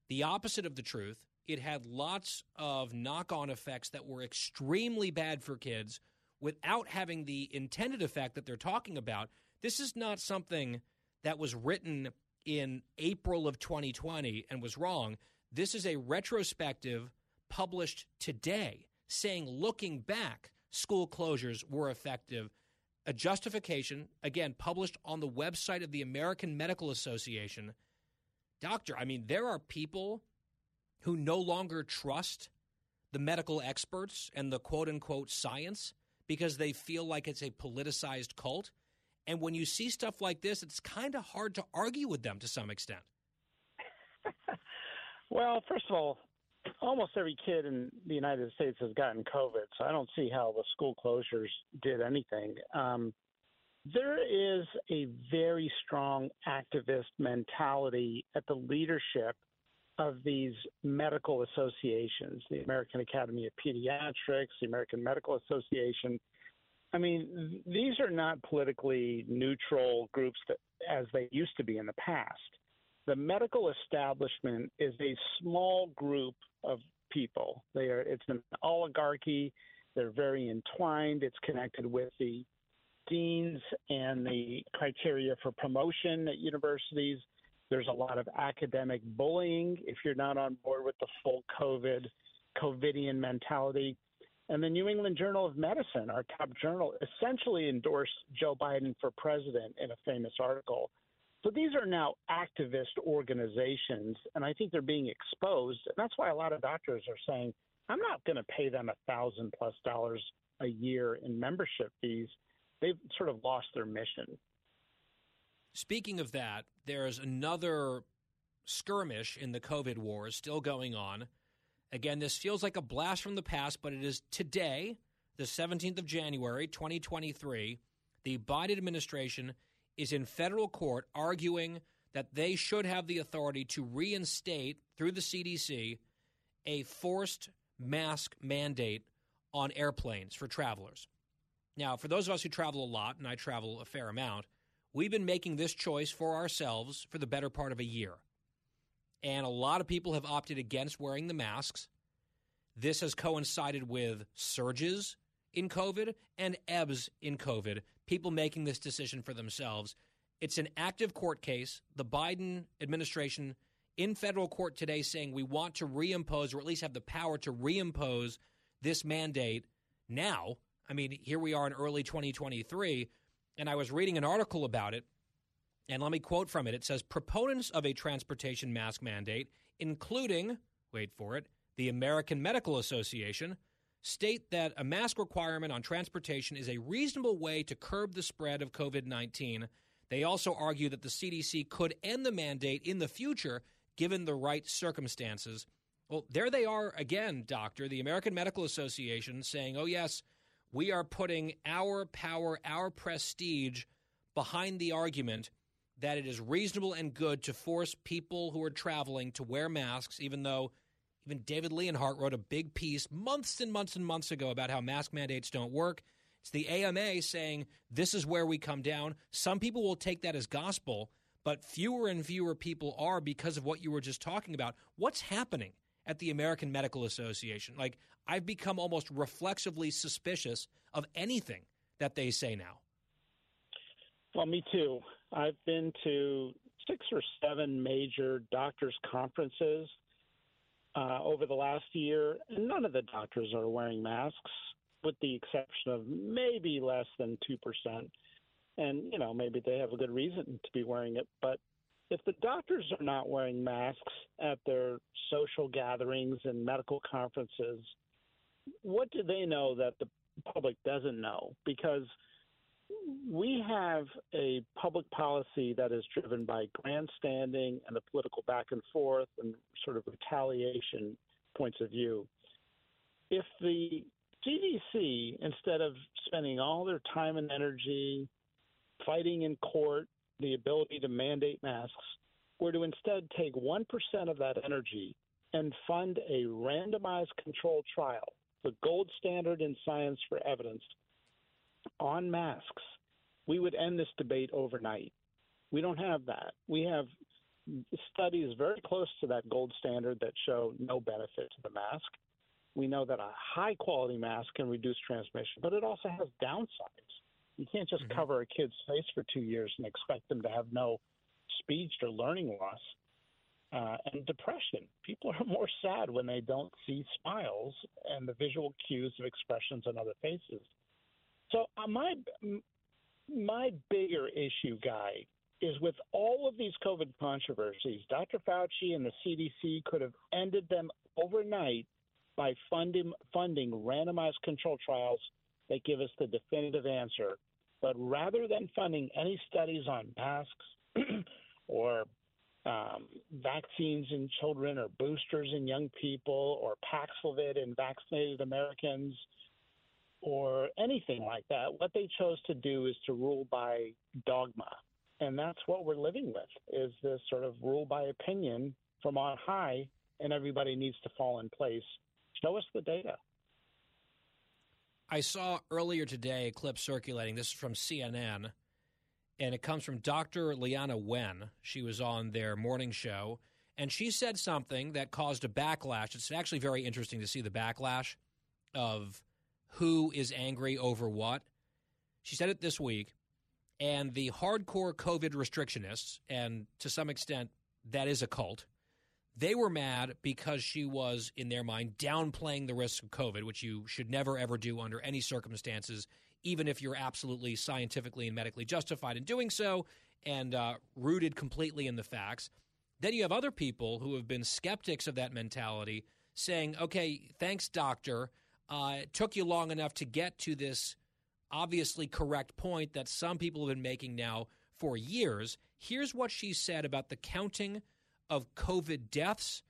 the opposite of the truth. It had lots of knock-on effects that were extremely bad for kids without having the intended effect that they're talking about. This is not something that was written in April of 2020 and was wrong. This is a retrospective published today saying, looking back, school closures were effective. A justification, again, published on the website of the American Medical Association. Doctor, I mean, there are people who no longer trust the medical experts and the quote-unquote science because they feel like it's a politicized cult. And when you see stuff like this, it's kind of hard to argue with them to some extent. Well, first of all, almost every kid in the United States has gotten COVID, so I don't see how the school closures did anything. There is a very strong activist mentality at the leadership of these medical associations, the American Academy of Pediatrics, the American Medical Association. I mean, these are not politically neutral groups that, as they used to be in the past. The medical establishment is a small group of people. It's an oligarchy. They're very entwined. It's connected with the deans and the criteria for promotion at universities. There's a lot of academic bullying if you're not on board with the full COVIDian mentality. And the New England Journal of Medicine, our top journal, essentially endorsed Joe Biden for president in a famous article. So these are now activist organizations, and I think they're being exposed. And that's why a lot of doctors are saying, I'm not going to pay them $1,000+ a year in membership fees. They've sort of lost their mission. Speaking of that, there's another skirmish in the COVID war still going on. Again, this feels like a blast from the past, but it is today, the 17th of January, 2023, the Biden administration is in federal court arguing that they should have the authority to reinstate, through the CDC, a forced mask mandate on airplanes for travelers. Now, for those of us who travel a lot, and I travel a fair amount, we've been making this choice for ourselves for the better part of a year. And a lot of people have opted against wearing the masks. This has coincided with surges in COVID and ebbs in COVID, people making this decision for themselves. It's an active court case. The Biden administration in federal court today saying we want to reimpose, or at least have the power to reimpose, this mandate now. I mean, here we are in early 2023, and I was reading an article about it, and let me quote from it. It says, proponents of a transportation mask mandate, including, wait for it, the American Medical Association, state that a mask requirement on transportation is a reasonable way to curb the spread of COVID-19. They also argue that the CDC could end the mandate in the future, given the right circumstances. Well, there they are again, Doctor, the American Medical Association saying, oh, yes, we are putting our power, our prestige behind the argument that it is reasonable and good to force people who are traveling to wear masks, even though even David Leonhardt wrote a big piece months and months and months ago about how mask mandates don't work. It's the AMA saying this is where we come down. Some people will take that as gospel, but fewer and fewer people are because of what you were just talking about. What's happening at the American Medical Association? Like, I've become almost reflexively suspicious of anything that they say now. Well, me too. I've been to 6 or 7 major doctors' conferences over the last year, none of the doctors are wearing masks, with the exception of maybe less than 2%. And, you know, maybe they have a good reason to be wearing it. But if the doctors are not wearing masks at their social gatherings and medical conferences, what do they know that the public doesn't know? Because we have a public policy that is driven by grandstanding and the political back and forth and sort of retaliation points of view. If the CDC, instead of spending all their time and energy fighting in court the ability to mandate masks, were to instead take 1% of that energy and fund a randomized controlled trial, the gold standard in science for evidence, on masks, we would end this debate overnight. We don't have that. We have studies very close to that gold standard that show no benefit to the mask. We know that a high-quality mask can reduce transmission, but it also has downsides. You can't just cover a kid's face for 2 years and expect them to have no speech or learning loss. And depression. People are more sad when they don't see smiles and the visual cues of expressions on other faces. So my bigger issue, Guy, is with all of these COVID controversies, Dr. Fauci and the CDC could have ended them overnight by funding randomized control trials that give us the definitive answer. But rather than funding any studies on masks or vaccines in children or boosters in young people or Paxlovid in vaccinated Americans or anything like that, what they chose to do is to rule by dogma. And that's what we're living with, is this sort of rule by opinion from on high, and everybody needs to fall in place. Show us the data. I saw earlier today a clip circulating. This is from CNN, and it comes from Dr. Liana Wen. She was on their morning show, and she said something that caused a backlash. It's actually very interesting to see the backlash of who is angry over what. She said it this week, and the hardcore COVID restrictionists, and to some extent that is a cult, they were mad because she was, in their mind, downplaying the risks of COVID, which you should never, ever do under any circumstances, even if you're absolutely scientifically and medically justified in doing so and rooted completely in the facts. Then you have other people who have been skeptics of that mentality saying, okay, thanks, doctor. It took you long enough to get to this obviously correct point that some people have been making now for years. Here's what she said about the counting of COVID deaths,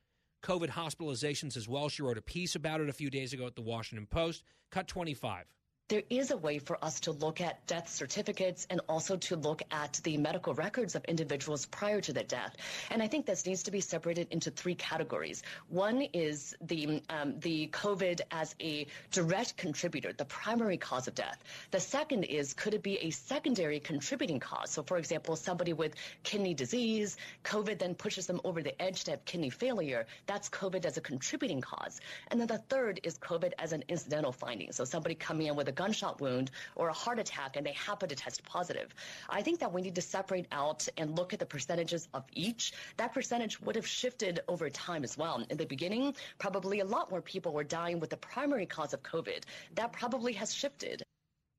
COVID hospitalizations as well. She wrote a piece about it a few days ago at the Washington Post. Cut 25. There is a way for us to look at death certificates and also to look at the medical records of individuals prior to their death. And I think this needs to be separated into three categories. One is the COVID as a direct contributor, the primary cause of death. The second is, could it be a secondary contributing cause? So, for example, somebody with kidney disease, COVID then pushes them over the edge to have kidney failure. That's COVID as a contributing cause. And then the third is COVID as an incidental finding. So somebody coming in with a gunshot wound or a heart attack and they happen to test positive. I think that we need to separate out and look at the percentages of each. That percentage would have shifted over time as well. In the beginning, probably a lot more people were dying with the primary cause of COVID. That probably has shifted.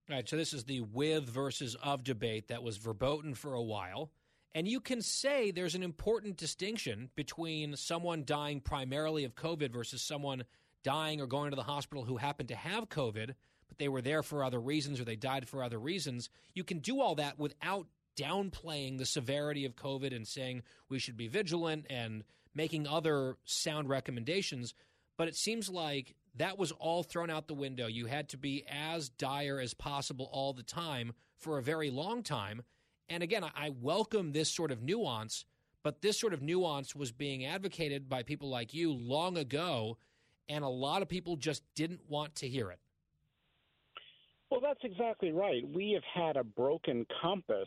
All right, so this is the with versus of debate that was verboten for a while. And you can say there's an important distinction between someone dying primarily of COVID versus someone dying or going to the hospital who happened to have COVID, but they were there for other reasons or they died for other reasons. You can do all that without downplaying the severity of COVID and saying we should be vigilant and making other sound recommendations. But it seems like that was all thrown out the window. You had to be as dire as possible all the time for a very long time. And again, I welcome this sort of nuance, but this sort of nuance was being advocated by people like you long ago, and a lot of people just didn't want to hear it. Well, that's exactly right. We have had a broken compass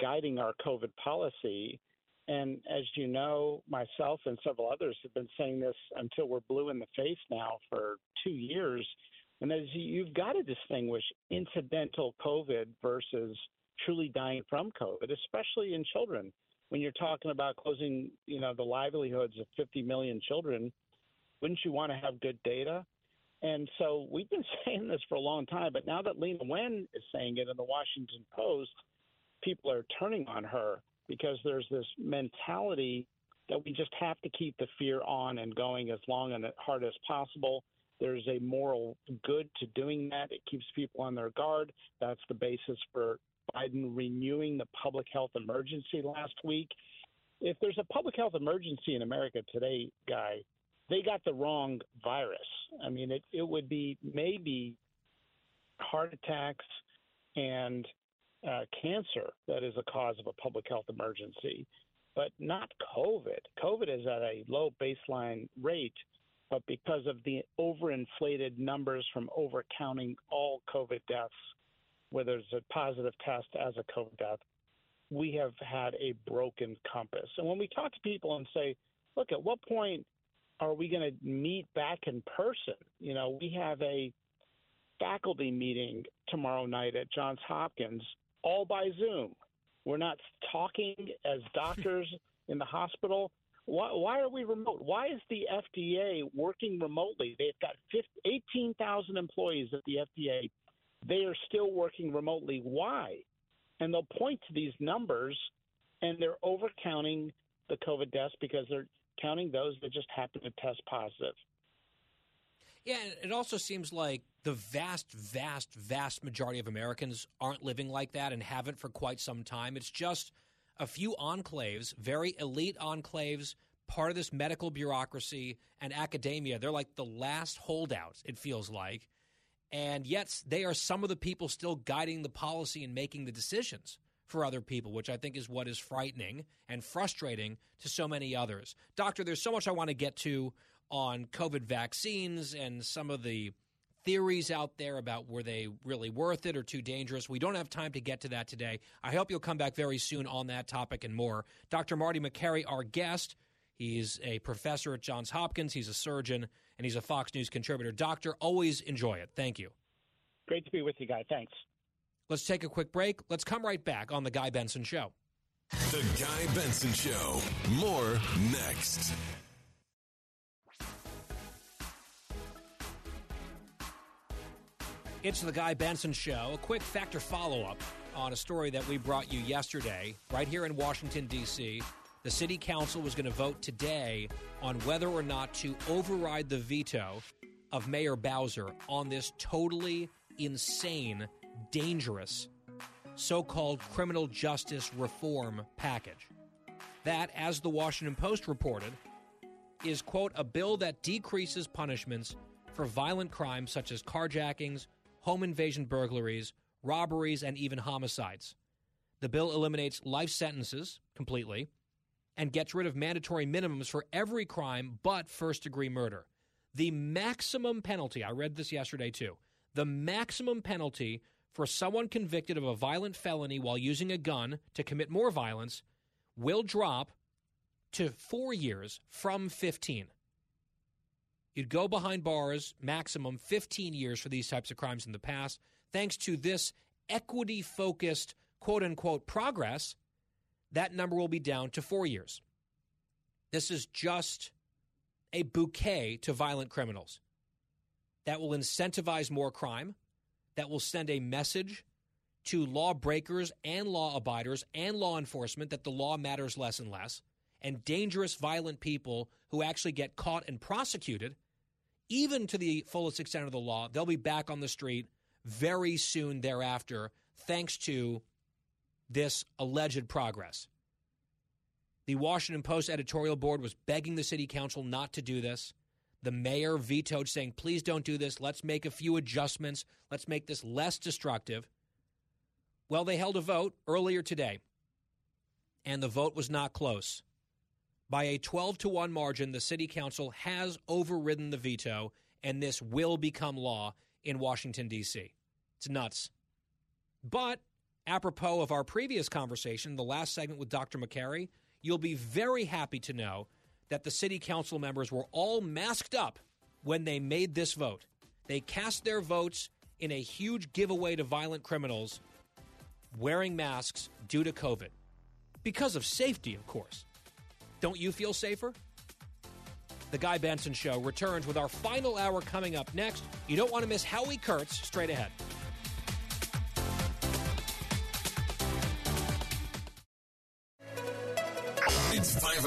guiding our COVID policy. And as you know, myself and several others have been saying this until we're blue in the face now for 2 years. And as you've got to distinguish incidental COVID versus truly dying from COVID, especially in children. When you're talking about closing, the livelihoods of 50 million children, wouldn't you want to have good data? And so we've been saying this for a long time, but now that Lena Wen is saying it in the Washington Post, people are turning on her. because there's this mentality that we just have to keep the fear on and going as long and hard as possible. There's a moral good to doing that. It keeps people on their guard. That's the basis for Biden renewing the public health emergency last week. If there's a public health emergency in America today, Guy, they got the wrong virus. I mean, it would be maybe heart attacks and cancer that is a cause of a public health emergency, but not COVID. COVID is at a low baseline rate, but because of the overinflated numbers from overcounting all COVID deaths, whether it's a positive test as a COVID death, we have had a broken compass. And when we talk to people and say, look, at what point are we going to meet back in person? You know, we have a faculty meeting tomorrow night at Johns Hopkins, all by Zoom. We're not talking as doctors in the hospital. Why are we remote? Why is the FDA working remotely? They've got 18,000 employees at the FDA. They are still working remotely. Why? And they'll point to these numbers, and they're overcounting the COVID deaths because they're counting those that just happen to test positive. Yeah, and it also seems like the vast majority of Americans aren't living like that and haven't for quite some time. It's just a few enclaves, very elite enclaves, part of this medical bureaucracy and academia. They're like the last holdouts, it feels like. And yet they are some of the people still guiding the policy and making the decisions for other people, which I think is what is frightening and frustrating to so many others. Doctor, there's so much I want to get to on COVID vaccines and some of the theories out there about were they really worth it or too dangerous. We don't have time to get to that today. I hope you'll come back very soon on that topic and more. Dr. Marty Makary, our guest. He's a professor at Johns Hopkins. He's a surgeon, and he's a Fox News contributor. Doctor, always enjoy it. Thank you. Great to be with you, Guy. Thanks. Let's take a quick break. Let's come right back on The Guy Benson Show. The Guy Benson Show. More next. It's The Guy Benson Show. A quick Factor follow-up on a story that we brought you yesterday right here in Washington, D.C. The city council was going to vote today on whether or not to override the veto of Mayor Bowser on this totally insane, dangerous, so-called criminal justice reform package. That, as the Washington Post reported, is, quote, a bill that decreases punishments for violent crimes such as carjackings, home invasion burglaries, robberies, and even homicides. The bill eliminates life sentences completely and gets rid of mandatory minimums for every crime but first-degree murder. The maximum penalty, I read this yesterday too, the maximum penalty for someone convicted of a violent felony while using a gun to commit more violence will drop to 4 years from 15. You'd go behind bars, maximum 15 years for these types of crimes in the past. Thanks to this equity-focused, quote-unquote, progress, that number will be down to 4 years. This is just a bouquet to violent criminals that will incentivize more crime, that will send a message to lawbreakers and law abiders and law enforcement that the law matters less and less, and dangerous, violent people who actually get caught and prosecuted, even to the fullest extent of the law, they'll be back on the street very soon thereafter, thanks to this alleged progress. The Washington Post editorial board was begging the city council not to do this. The mayor vetoed, saying, please don't do this. Let's make a few adjustments. Let's make this less destructive. Well, they held a vote earlier today, and the vote was not close. By a 12-1 margin, the city council has overridden the veto, and this will become law in Washington, D.C. It's nuts. But apropos of our previous conversation, the last segment with Dr. Makary, you'll be very happy to know that the city council members were all masked up when they made this vote. They cast their votes in a huge giveaway to violent criminals wearing masks due to COVID. Because of safety, of course. Don't you feel safer? The Guy Benson Show returns with our final hour coming up next. You don't want to miss Howie Kurtz straight ahead. It's 5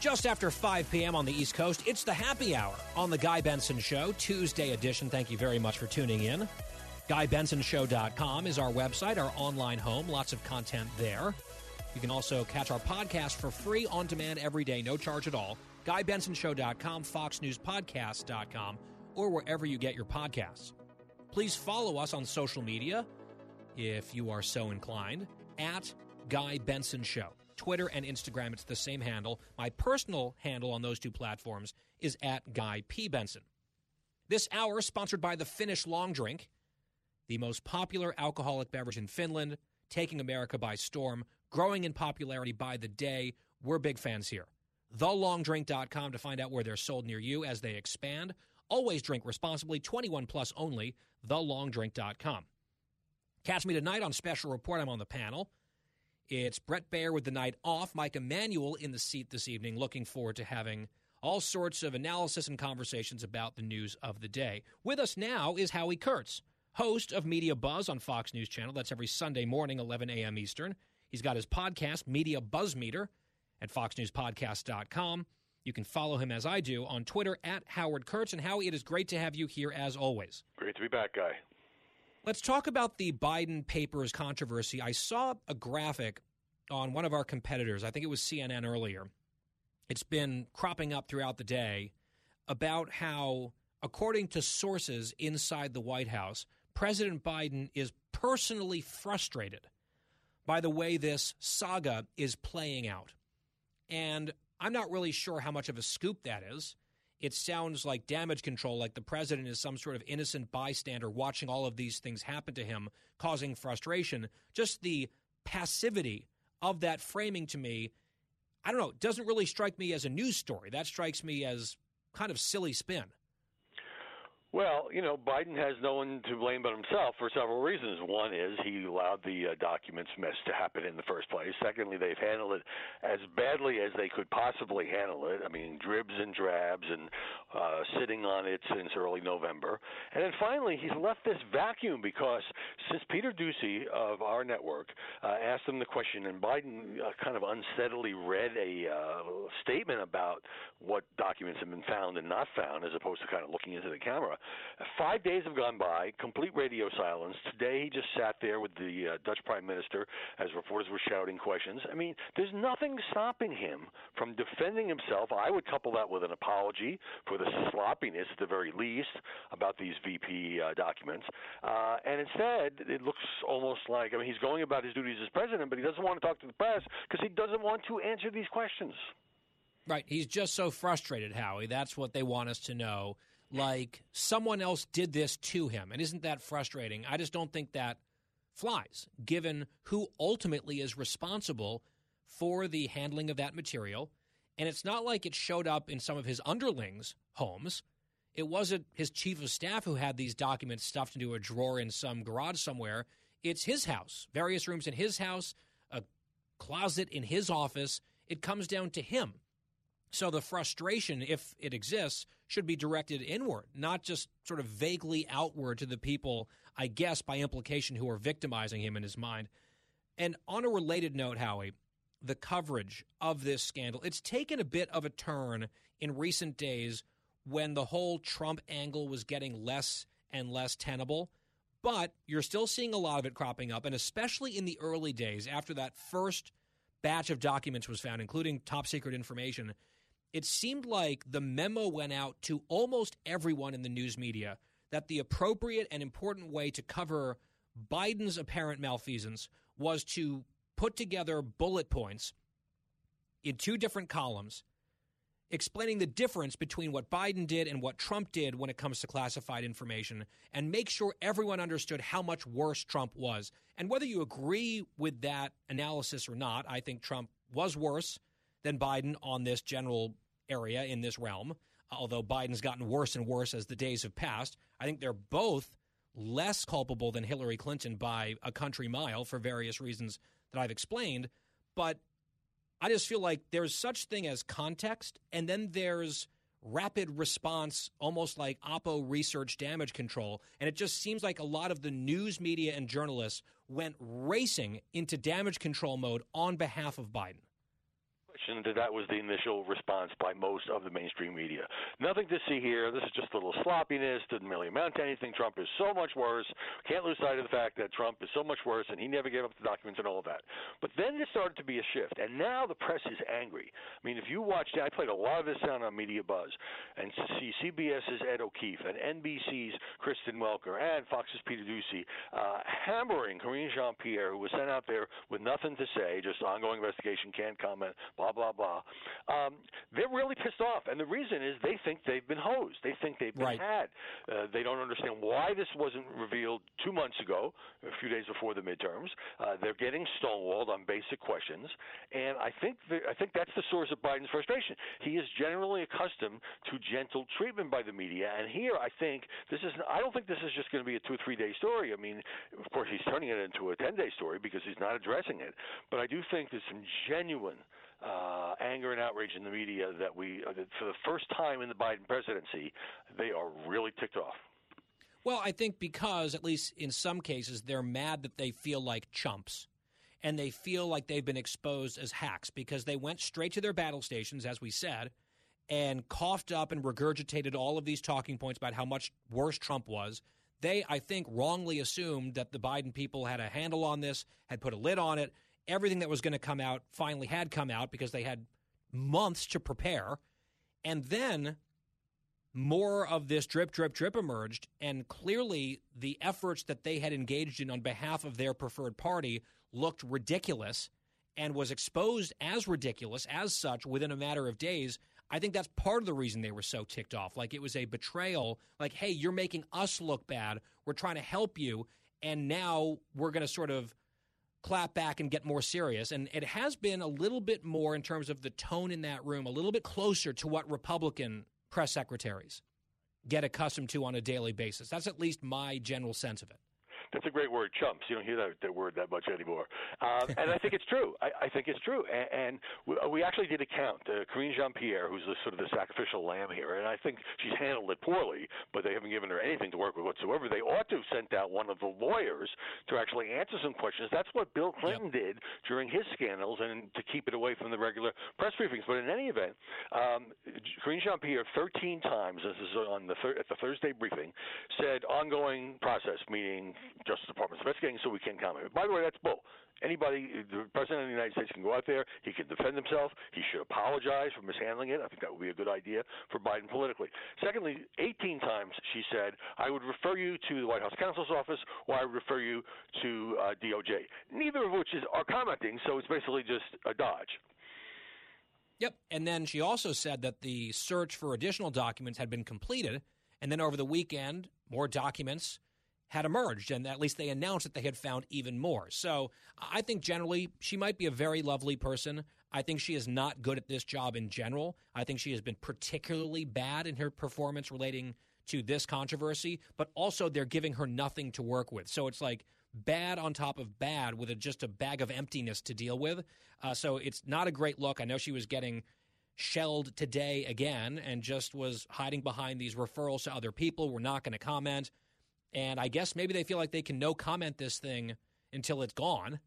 Just after 5 p.m. on the East Coast, it's the Happy Hour on the Guy Benson Show, Tuesday edition. Thank you very much for tuning in. GuyBensonShow.com is our website, our online home. Lots of content there. You can also catch our podcast for free on demand every day, no charge at all. GuyBensonShow.com, FoxNewsPodcast.com, or wherever you get your podcasts. Please follow us on social media, if you are so inclined, at Guy Benson Show. Twitter and Instagram, it's the same handle. My personal handle on those two platforms is at Guy P. Benson. This hour is sponsored by the Finnish Long Drink, the most popular alcoholic beverage in Finland, taking America by storm, growing in popularity by the day. We're big fans here. Thelongdrink.com to find out where they're sold near you as they expand. Always drink responsibly, 21 plus only, thelongdrink.com. Catch me tonight on Special Report. I'm on the panel. It's Brett Baer with the night off, Mike Emanuel in the seat this evening, looking forward to having all sorts of analysis and conversations about the news of the day. With us now is Howie Kurtz, host of Media Buzz on Fox News Channel. That's every Sunday morning, 11 a.m. Eastern. He's got his podcast, Media Buzz Meter, at foxnewspodcast.com. You can follow him, as I do, on Twitter, at Howard Kurtz. And Howie, it is great to have you here, as always. Great to be back, Guy. Let's talk about the Biden papers controversy. I saw a graphic on one of our competitors. I think it was CNN earlier. It's been cropping up throughout the day about how, according to sources inside the White House, President Biden is personally frustrated by the way this saga is playing out. And I'm not really sure how much of a scoop that is. It sounds like damage control, like the president is some sort of innocent bystander watching all of these things happen to him, causing frustration. Just the passivity of that framing to me, I don't know, it doesn't really strike me as a news story. That strikes me as kind of silly spin. Well, you know, Biden has no one to blame but himself for several reasons. One is he allowed the documents mess to happen in the first place. Secondly, they've handled it as badly as they could possibly handle it. I mean, dribs and drabs and sitting on it since early November. And then finally, he's left this vacuum because since Peter Doocy of our network asked him the question, and Biden kind of unsteadily read a statement about what documents have been found and not found as opposed to kind of looking into the camera. 5 days have gone by, complete radio silence. Today he just sat there with the Dutch Prime Minister as reporters were shouting questions. I mean, there's nothing stopping him from defending himself. I would couple that with an apology for the sloppiness, at the very least, about these VP documents. And instead, it looks almost like, I mean, he's going about his duties as president, but he doesn't want to talk to the press because he doesn't want to answer these questions. Right. He's just so frustrated, Howie. That's what they want us to know. Like someone else did this to him. And isn't that frustrating? I just don't think that flies, given who ultimately is responsible for the handling of that material. And it's not like it showed up in some of his underlings' homes. It wasn't his chief of staff who had these documents stuffed into a drawer in some garage somewhere. It's his house, various rooms in his house, a closet in his office. It comes down to him. So the frustration, if it exists, should be directed inward, not just sort of vaguely outward to the people, I guess, by implication, who are victimizing him in his mind. And on a related note, Howie, the coverage of this scandal, it's taken a bit of a turn in recent days when the whole Trump angle was getting less and less tenable. But you're still seeing a lot of it cropping up, and especially in the early days after that first batch of documents was found, including top secret information. It seemed like the memo went out to almost everyone in the news media that the appropriate and important way to cover Biden's apparent malfeasance was to put together bullet points in two different columns explaining the difference between what Biden did and what Trump did when it comes to classified information, and make sure everyone understood how much worse Trump was. And whether you agree with that analysis or not, I think Trump was worse than Biden on this general area in this realm, although Biden's gotten worse and worse as the days have passed. I think they're both less culpable than Hillary Clinton by a country mile for various reasons that I've explained. But I just feel like there's such thing as context, and then there's rapid response, almost like Oppo research damage control. And it just seems like a lot of the news media and journalists went racing into damage control mode on behalf of Biden. That was the initial response by most of the mainstream media. Nothing to see here. This is just a little sloppiness. Didn't really amount to anything. Trump is so much worse. Can't lose sight of the fact that Trump is so much worse, and he never gave up the documents and all of that. But then there started to be a shift, and now the press is angry. I mean, if you watched, I played a lot of this sound on Media Buzz, and see CBS's Ed O'Keefe and NBC's Kristen Welker and Fox's Peter Doocy hammering Karine Jean-Pierre, who was sent out there with nothing to say, just ongoing investigation, can't comment, blah, blah, blah. They're really pissed off, and the reason is they think they've been hosed. They think they've been had. They don't understand why this wasn't revealed 2 months ago, a few days before the midterms. They're getting stonewalled on basic questions, and I think that's the source of Biden's frustration. He is generally accustomed to gentle treatment by the media, and here I think I don't think this is just going to be a 2 or 3 day story. I mean, of course, he's turning it into a 10-day story because he's not addressing it, but I do think there's some genuine anger and outrage in the media that that for the first time in the Biden presidency, they are really ticked off. Well, I think because, at least in some cases, they're mad that they feel like chumps, and they feel like they've been exposed as hacks because they went straight to their battle stations, as we said, and coughed up and regurgitated all of these talking points about how much worse Trump was. They, I think, wrongly assumed that the Biden people had a handle on this, had put a lid on it. Everything that was going to come out finally had come out because they had months to prepare. And then more of this drip, drip, drip emerged. And clearly the efforts that they had engaged in on behalf of their preferred party looked ridiculous and was exposed as ridiculous as such within a matter of days. I think that's part of the reason they were so ticked off. Like it was a betrayal. Like, hey, you're making us look bad. We're trying to help you. And now we're going to sort of clap back and get more serious. And it has been a little bit more in terms of the tone in that room, a little bit closer to what Republican press secretaries get accustomed to on a daily basis. That's at least my general sense of it. That's a great word, chumps. You don't hear that word that much anymore. And I think it's true. I think it's true. And we actually did a count. Karine Jean-Pierre, who's sort of the sacrificial lamb here, and I think she's handled it poorly, but they haven't given her anything to work with whatsoever. They ought to have sent out one of the lawyers to actually answer some questions. That's what Bill Clinton did during his scandals and to keep it away from the regular press briefings. But in any event, Karine Jean-Pierre 13 times, this is on at the Thursday briefing, said ongoing process, meaning Justice Department's investigating, so we can't comment. By the way, that's bull. Anybody, the president of the United States can go out there. He can defend himself. He should apologize for mishandling it. I think that would be a good idea for Biden politically. Secondly, 18 times she said, I would refer you to the White House counsel's office or I would refer you to DOJ, neither of which are commenting, so it's basically just a dodge. Yep, and then she also said that the search for additional documents had been completed, and then over the weekend, more documents had emerged, and at least they announced that they had found even more. So I think generally she might be a very lovely person. I think she is not good at this job in general. I think she has been particularly bad in her performance relating to this controversy, but also they're giving her nothing to work with. So it's like bad on top of bad with just a bag of emptiness to deal with. So it's not a great look. I know she was getting shelled today again and just was hiding behind these referrals to other people. We're not going to comment. And I guess maybe they feel like they can no-comment this thing until it's gone.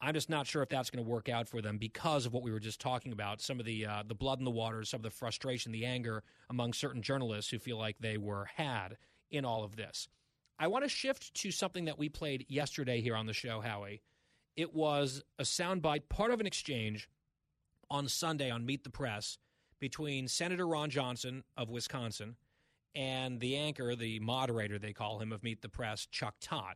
I'm just not sure if that's going to work out for them because of what we were just talking about, some of the blood in the water, some of the frustration, the anger among certain journalists who feel like they were had in all of this. I want to shift to something that we played yesterday here on the show, Howie. It was a soundbite, part of an exchange on Sunday on Meet the Press between Senator Ron Johnson of Wisconsin and the anchor, the moderator, they call him, of Meet the Press, Chuck Todd.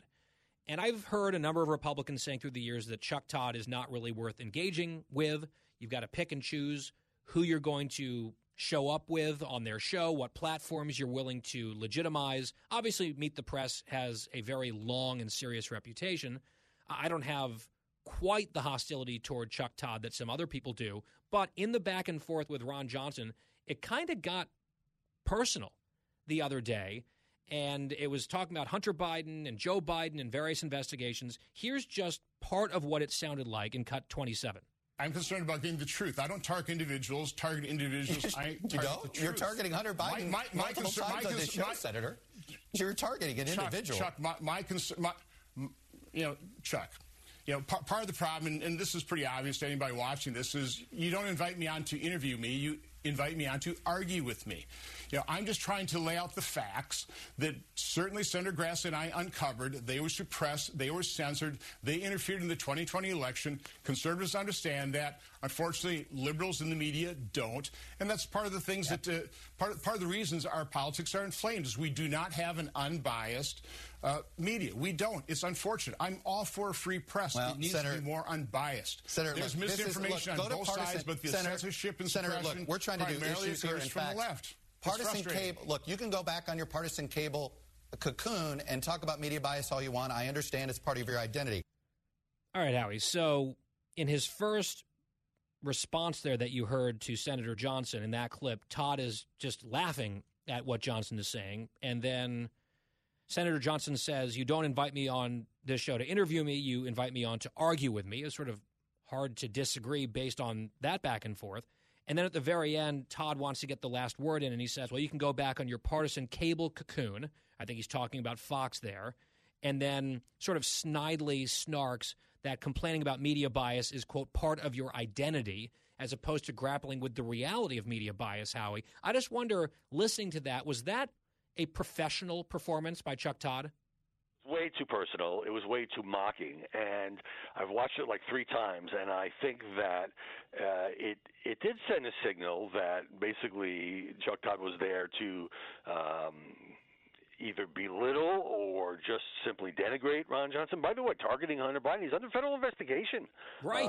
And I've heard a number of Republicans saying through the years that Chuck Todd is not really worth engaging with. You've got to pick and choose who you're going to show up with on their show, what platforms you're willing to legitimize. Obviously, Meet the Press has a very long and serious reputation. I don't have quite the hostility toward Chuck Todd that some other people do, but in the back and forth with Ron Johnson, It kind of got personal the other day, and it was talking about Hunter Biden and Joe Biden and various investigations. Here's just part of what it sounded like in cut 27. I'm concerned about getting the truth. I don't target individuals. I target the truth. You're targeting Hunter Biden multiple times on this show, Senator. You're targeting an individual. Chuck, you know, part of the problem, and this is pretty obvious to anybody watching this, is you don't invite me on to interview me. You invite me on to argue with me. You know, I'm just trying to lay out the facts that certainly Senator Grassley and I uncovered. They were suppressed. They were censored. They interfered in the 2020 election. Conservatives understand that. Unfortunately, liberals in the media don't. And that's part of the things that part of the reasons our politics are inflamed is we do not have an unbiased media. We don't. It's unfortunate. I'm all for a free press. Well, it needs to be more unbiased. Senator, there's misinformation on both sides, but the censorship and suppression we're trying to do issues here and from the left. Partisan cable. Look, you can go back on your partisan cable cocoon and talk about media bias all you want. I understand it's part of your identity. All right, Howie. So in his first response there that you heard to Senator Johnson in that clip, Todd is just laughing at what Johnson is saying. And then Senator Johnson says, you don't invite me on this show to interview me. You invite me on to argue with me. It's sort of hard to disagree based on that back and forth. And then at the very end, Todd wants to get the last word in, and he says, well, you can go back on your partisan cable cocoon. I think he's talking about Fox there. And then sort of snidely snarks that complaining about media bias is, quote, part of your identity, as opposed to grappling with the reality of media bias, Howie. I just wonder, listening to that, was that a professional performance by Chuck Todd? Way too personal. It was way too mocking, and I've watched it like three times, and I think that it did send a signal that basically Chuck Todd was there to either belittle or just simply denigrate Ron Johnson. By the way, targeting Hunter Biden, he's under federal investigation. Right.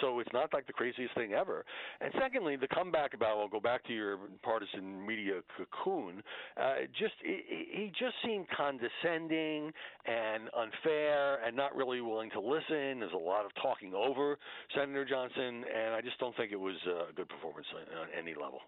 So it's not like the craziest thing ever. And secondly, the comeback about, well, go back to your partisan media cocoon, he just seemed condescending and unfair and not really willing to listen. There's a lot of talking over Senator Johnson, and I just don't think it was a good performance on any level.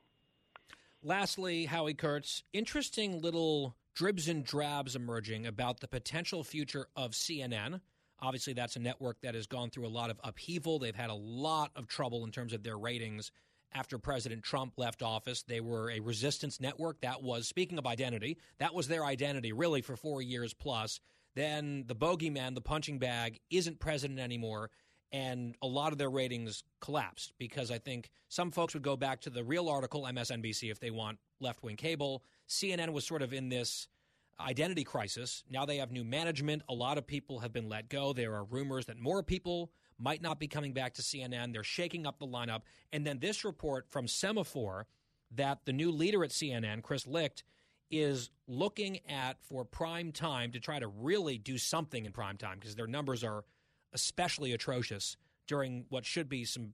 Lastly, Howie Kurtz, interesting little dribs and drabs emerging about the potential future of CNN. Obviously, that's a network that has gone through a lot of upheaval. They've had a lot of trouble in terms of their ratings after President Trump left office. They were a resistance network. That was, speaking of identity, that was their identity, really, for 4 years plus. Then the bogeyman, the punching bag, isn't president anymore, and a lot of their ratings collapsed because I think some folks would go back to the real article, MSNBC, if they want left-wing cable. CNN was sort of in this identity crisis. Now they have new management. A lot of people have been let go. There are rumors that more people might not be coming back to CNN. They're shaking up the lineup. And then this report from Semaphore that the new leader at CNN, Chris Licht, is looking at for prime time to try to really do something in prime time because their numbers are especially atrocious during what should be some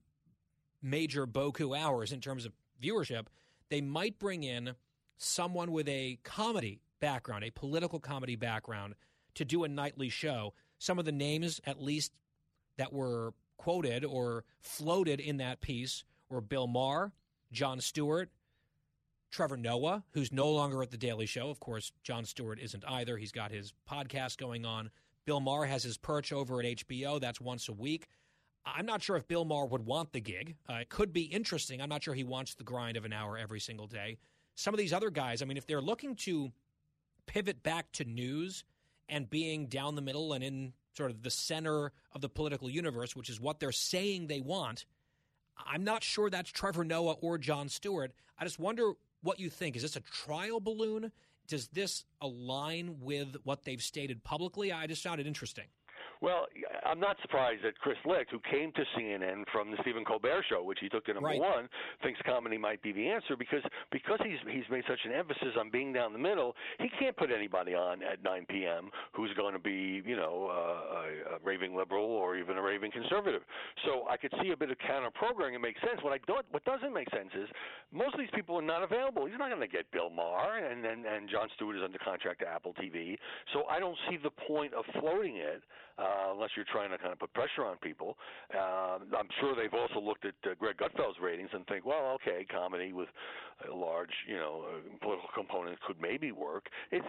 major boku hours in terms of viewership. They might bring in someone with a comedy background, a political comedy background, to do a nightly show. Some of the names, at least, that were quoted or floated in that piece were Bill Maher, Jon Stewart, Trevor Noah, who's no longer at The Daily Show. Of course, Jon Stewart isn't either. He's got his podcast going on. Bill Maher has his perch over at HBO. That's once a week. I'm not sure if Bill Maher would want the gig. It could be interesting. I'm not sure he wants the grind of an hour every single day. Some of these other guys, I mean, if they're looking to pivot back to news and being down the middle and in sort of the center of the political universe, which is what they're saying they want, I'm not sure that's Trevor Noah or Jon Stewart. I just wonder what you think. Is this a trial balloon? Does this align with what they've stated publicly? I just found it interesting. Well, I'm not surprised that Chris Licht, who came to CNN from the Stephen Colbert Show, which he took to number one, thinks comedy might be the answer because he's made such an emphasis on being down the middle. He can't put anybody on at 9 p.m. who's going to be, you know, a raving liberal or even a raving conservative. So I could see a bit of counter-programming. It makes sense. What doesn't make sense is most of these people are not available. He's not going to get Bill Maher, and Jon Stewart is under contract to Apple TV. So I don't see the point of floating it. unless you're trying to kind of put pressure on people. I'm sure they've also looked at Greg Gutfeld's ratings and think, well, okay, comedy with a large, political component could maybe work. They're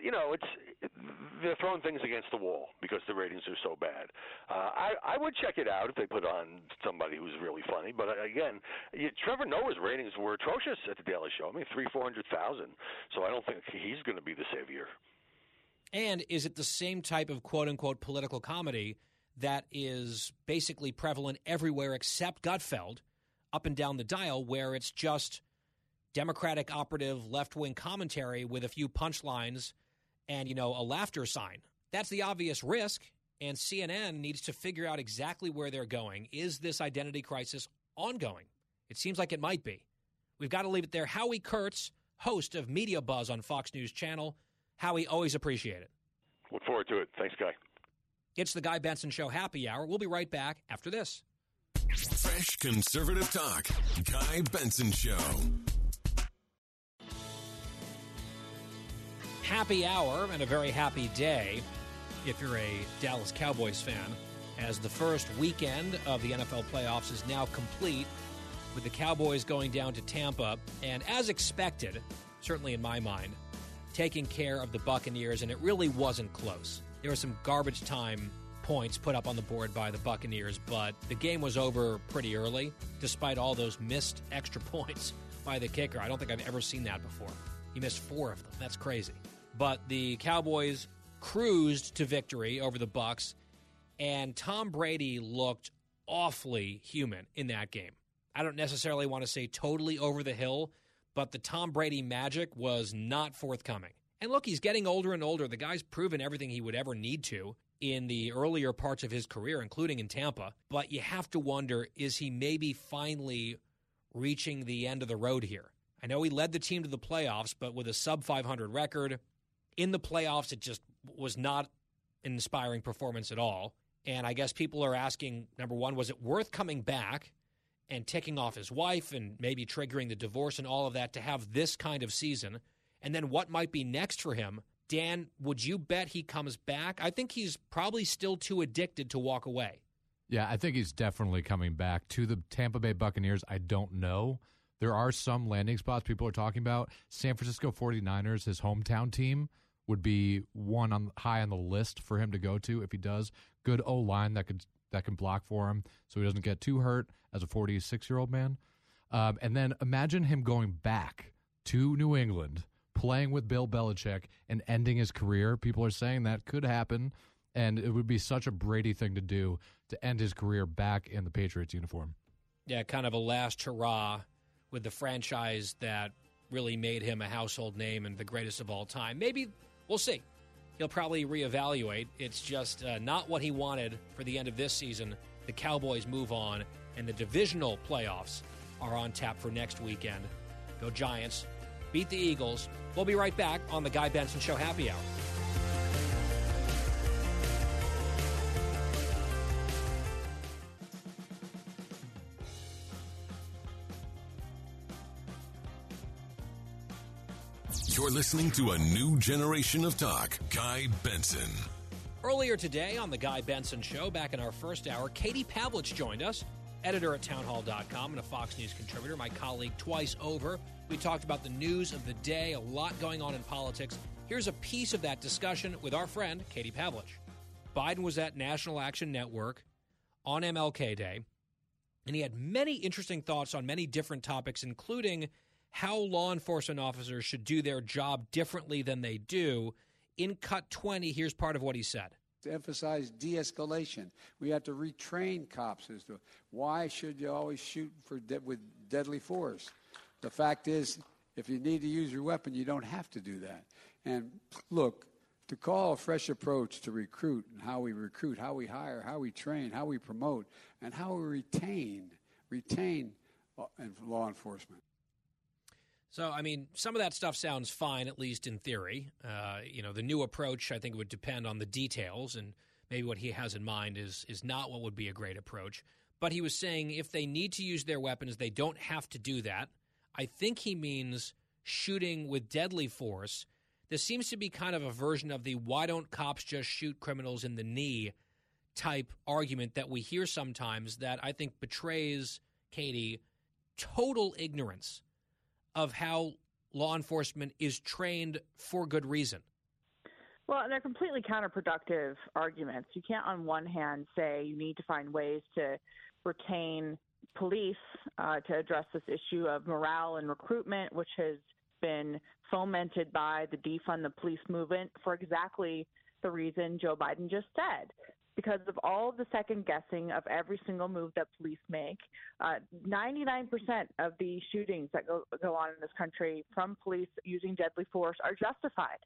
throwing things against the wall because the ratings are so bad. I would check it out if they put on somebody who's really funny. But again, Trevor Noah's ratings were atrocious at The Daily Show. 300,000 to 400,000. So I don't think he's going to be the savior. And is it the same type of quote-unquote political comedy that is basically prevalent everywhere except Gutfeld, up and down the dial, where it's just Democratic operative left-wing commentary with a few punchlines and, a laughter sign? That's the obvious risk, and CNN needs to figure out exactly where they're going. Is this identity crisis ongoing? It seems like it might be. We've got to leave it there. Howie Kurtz, host of Media Buzz on Fox News Channel. Howie, always appreciate it. Look forward to it. Thanks, Guy. It's the Guy Benson Show Happy Hour. We'll be right back after this. Fresh conservative talk. Guy Benson Show. Happy hour and a very happy day if you're a Dallas Cowboys fan, as the first weekend of the NFL playoffs is now complete, with the Cowboys going down to Tampa and, as expected, certainly in my mind, taking care of the Buccaneers, and it really wasn't close. There were some garbage time points put up on the board by the Buccaneers, but the game was over pretty early, despite all those missed extra points by the kicker. I don't think I've ever seen that before. He missed 4 of them. That's crazy. But the Cowboys cruised to victory over the Bucs, and Tom Brady looked awfully human in that game. I don't necessarily want to say totally over the hill, but the Tom Brady magic was not forthcoming. And look, he's getting older and older. The guy's proven everything he would ever need to in the earlier parts of his career, including in Tampa. But you have to wonder, is he maybe finally reaching the end of the road here? I know he led the team to the playoffs, but with a sub-500 record, in the playoffs it just was not an inspiring performance at all. And I guess people are asking, number one, was it worth coming back and ticking off his wife and maybe triggering the divorce and all of that to have this kind of season? And then what might be next for him? Dan, would you bet he comes back? I think he's probably still too addicted to walk away. Yeah, I think he's definitely coming back. To the Tampa Bay Buccaneers, I don't know. There are some landing spots people are talking about. San Francisco 49ers, his hometown team, would be one high on the list for him to go to if he does. Good O-line that can block for him so he doesn't get too hurt as a 46-year-old man. And then imagine him going back to New England, playing with Bill Belichick, and ending his career. People are saying that could happen, and it would be such a Brady thing to do, to end his career back in the Patriots uniform. Yeah, kind of a last hurrah with the franchise that really made him a household name and the greatest of all time. Maybe we'll see. He'll probably reevaluate. It's just not what he wanted for the end of this season. The Cowboys move on, and the divisional playoffs are on tap for next weekend. Go Giants. Beat the Eagles. We'll be right back on the Guy Benson Show Happy Hour. You're listening to a new generation of talk, Guy Benson. Earlier today on the Guy Benson Show, back in our first hour, Katie Pavlich joined us, editor at Townhall.com and a Fox News contributor, my colleague twice over. We talked about the news of the day, a lot going on in politics. Here's a piece of that discussion with our friend, Katie Pavlich. Biden was at National Action Network on MLK Day, and he had many interesting thoughts on many different topics, including how law enforcement officers should do their job differently than they do. In Cut 20, here's part of what he said. To emphasize de-escalation. We have to retrain cops as to why should you always shoot with deadly force. The fact is, if you need to use your weapon, you don't have to do that. And look, to call a fresh approach to recruit and how we recruit, how we hire, how we train, how we promote, and how we retain law enforcement. So, some of that stuff sounds fine, at least in theory. The new approach, I think, would depend on the details, and maybe what he has in mind is not what would be a great approach. But he was saying if they need to use their weapons, they don't have to do that. I think he means shooting with deadly force. This seems to be kind of a version of the why don't cops just shoot criminals in the knee type argument that we hear sometimes that I think betrays, Katie, total ignorance of how law enforcement is trained for good reason. Well, they're completely counterproductive arguments. You can't, on one hand, say you need to find ways to retain police to address this issue of morale and recruitment, which has been fomented by the defund the police movement for exactly the reason Joe Biden just said. Because of all the second guessing of every single move that police make, 99% of the shootings that go on in this country from police using deadly force are justified.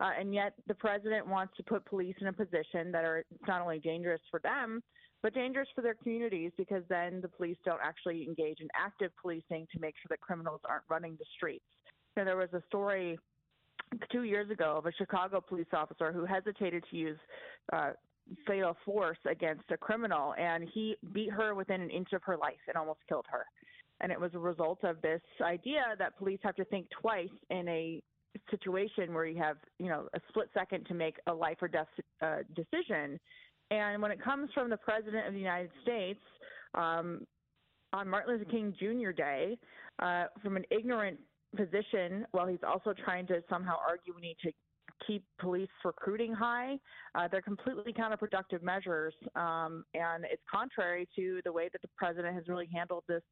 And yet the president wants to put police in a position that are not only dangerous for them, but dangerous for their communities, because then the police don't actually engage in active policing to make sure that criminals aren't running the streets. So there was a story 2 years ago of a Chicago police officer who hesitated to use fatal force against a criminal, and he beat her within an inch of her life and almost killed her. And it was a result of this idea that police have to think twice in a situation where you have, you know, a split second to make a life or death decision. And when it comes from the president of the United States, on Martin Luther King Jr. Day, from an ignorant position, while he's also trying to somehow argue we need to keep police recruiting high. They're completely counterproductive measures, and it's contrary to the way that the president has really handled this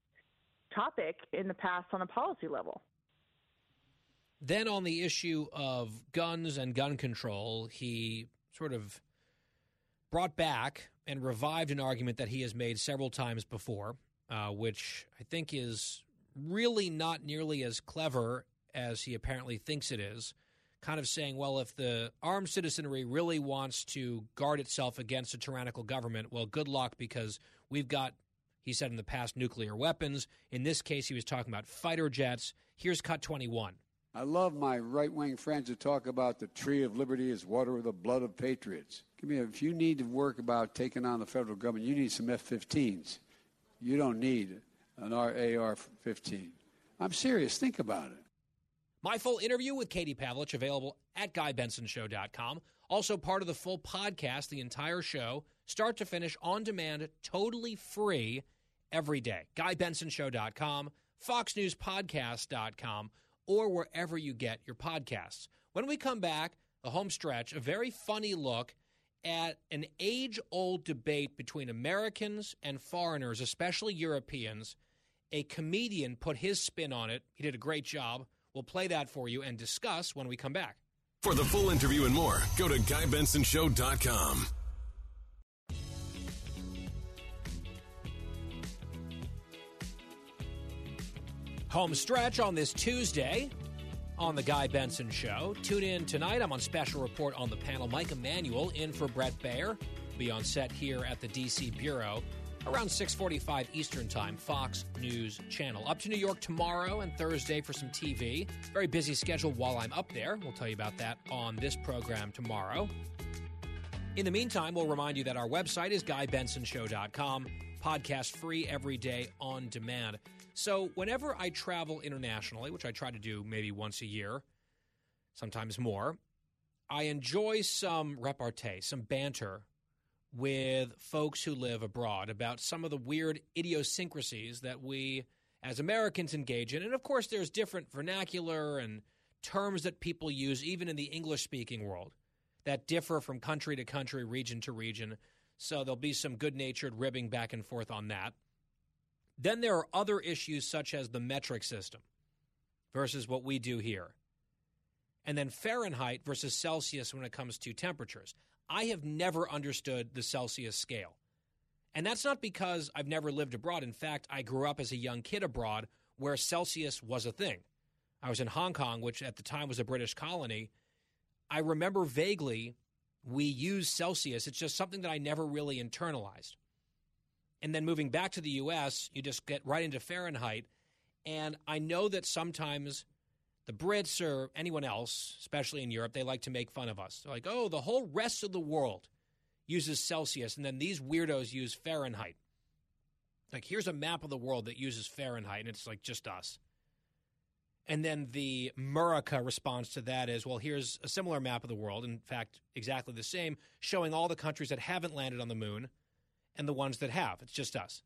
topic in the past on a policy level. Then on the issue of guns and gun control, he sort of brought back and revived an argument that he has made several times before, which I think is really not nearly as clever as he apparently thinks it is. Kind of saying, well, if the armed citizenry really wants to guard itself against a tyrannical government, well, good luck, because we've got, he said in the past, nuclear weapons. In this case, he was talking about fighter jets. Here's Cut 21. I love my right-wing friends who talk about the tree of liberty is water with the blood of patriots. If you need to work about taking on the federal government, you need some F-15s. You don't need an AR-15. I'm serious. Think about it. My full interview with Katie Pavlich, available at GuyBensonShow.com. Also part of the full podcast, the entire show, start to finish, on demand, totally free every day. GuyBensonShow.com, FoxNewsPodcast.com, or wherever you get your podcasts. When we come back, the home stretch, a very funny look at an age-old debate between Americans and foreigners, especially Europeans. A comedian put his spin on it. He did a great job. We'll play that for you and discuss when we come back. For the full interview and more, go to GuyBensonShow.com. Home stretch on this Tuesday on The Guy Benson Show. Tune in tonight. I'm on special report on the panel. Mike Emanuel in for Brett Baer. Be on set here at the D.C. Bureau around 6:45 Eastern Time, Fox News Channel. Up to New York tomorrow and Thursday for some TV. Very busy schedule while I'm up there. We'll tell you about that on this program tomorrow. In the meantime, we'll remind you that our website is GuyBensonShow.com. Podcast free every day on demand. So whenever I travel internationally, which I try to do maybe once a year, sometimes more, I enjoy some repartee, some banter with folks who live abroad about some of the weird idiosyncrasies that we as Americans engage in. And, of course, there's different vernacular and terms that people use, even in the English-speaking world, that differ from country to country, region to region. So there'll be some good-natured ribbing back and forth on that. Then there are other issues such as the metric system versus what we do here. And then Fahrenheit versus Celsius when it comes to temperatures. I have never understood the Celsius scale. And that's not because I've never lived abroad. In fact, I grew up as a young kid abroad where Celsius was a thing. I was in Hong Kong, which at the time was a British colony. I remember vaguely we used Celsius. It's just something that I never really internalized. And then moving back to the U.S., you just get right into Fahrenheit. And I know that sometimes the Brits or anyone else, especially in Europe, they like to make fun of us. They're like, oh, the whole rest of the world uses Celsius, and then these weirdos use Fahrenheit. Like, here's a map of the world that uses Fahrenheit, and it's like just us. And then the Murica response to that is, well, here's a similar map of the world, in fact, exactly the same, showing all the countries that haven't landed on the moon and the ones that have. It's just us.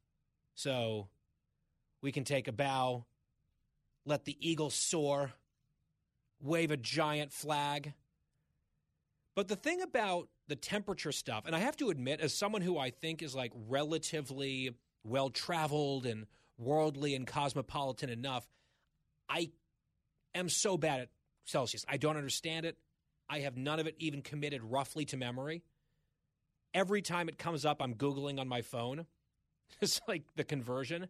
So we can take a bow, let the eagle soar, wave a giant flag. But the thing about the temperature stuff, and I have to admit, as someone who I think is like relatively well-traveled and worldly and cosmopolitan enough, I am so bad at Celsius. I don't understand it. I have none of it even committed roughly to memory. Every time it comes up, I'm Googling on my phone. It's like the conversion.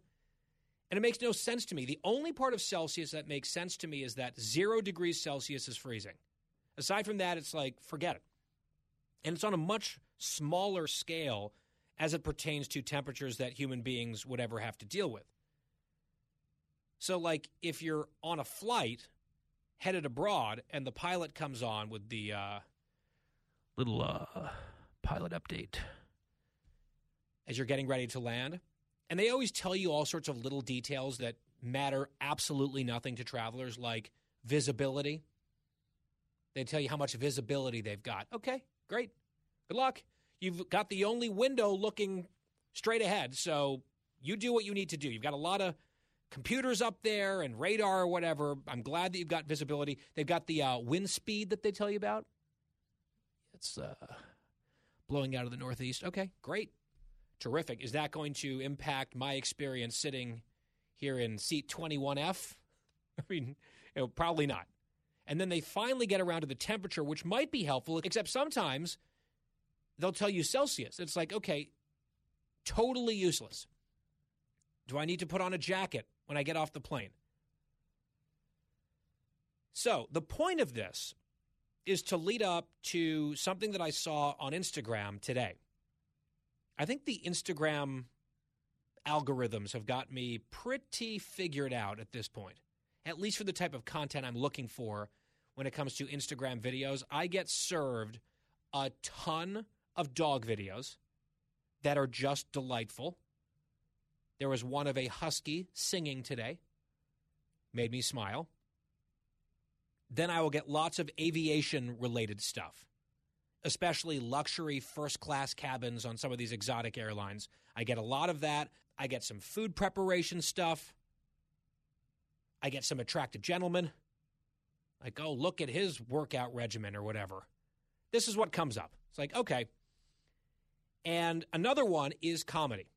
And it makes no sense to me. The only part of Celsius that makes sense to me is that 0 degrees Celsius is freezing. Aside from that, it's like, forget it. And it's on a much smaller scale as it pertains to temperatures that human beings would ever have to deal with. So, like, if you're on a flight headed abroad and the pilot comes on with the little pilot update as you're getting ready to land, and they always tell you all sorts of little details that matter absolutely nothing to travelers, like visibility. They tell you how much visibility they've got. Okay, great. Good luck. You've got the only window looking straight ahead, so you do what you need to do. You've got a lot of computers up there and radar or whatever. I'm glad that you've got visibility. They've got the wind speed that they tell you about. It's blowing out of the northeast. Okay, great. Terrific. Is that going to impact my experience sitting here in seat 21F? I mean, you know, probably not. And then they finally get around to the temperature, which might be helpful, except sometimes they'll tell you Celsius. It's like, okay, totally useless. Do I need to put on a jacket when I get off the plane? So the point of this is to lead up to something that I saw on Instagram today. I think the Instagram algorithms have got me pretty figured out at this point, at least for the type of content I'm looking for when it comes to Instagram videos. I get served a ton of dog videos that are just delightful. There was one of a husky singing today. Made me smile. Then I will get lots of aviation-related stuff, especially luxury first-class cabins on some of these exotic airlines. I get a lot of that. I get some food preparation stuff. I get some attractive gentlemen. Like, oh, look at his workout regimen or whatever. This is what comes up. It's like, okay. And another one is comedy.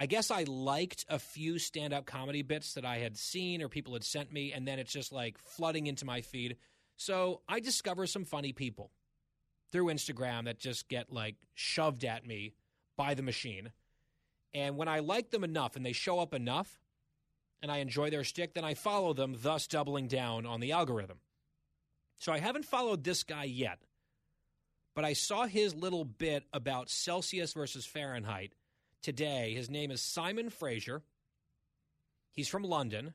I guess I liked a few stand-up comedy bits that I had seen or people had sent me, and then it's just like flooding into my feed. So I discover some funny people through Instagram that just get like shoved at me by the machine. And when I like them enough and they show up enough and I enjoy their shtick, then I follow them, thus doubling down on the algorithm. So I haven't followed this guy yet, but I saw his little bit about Celsius versus Fahrenheit today. His name is Simon Fraser. He's from London.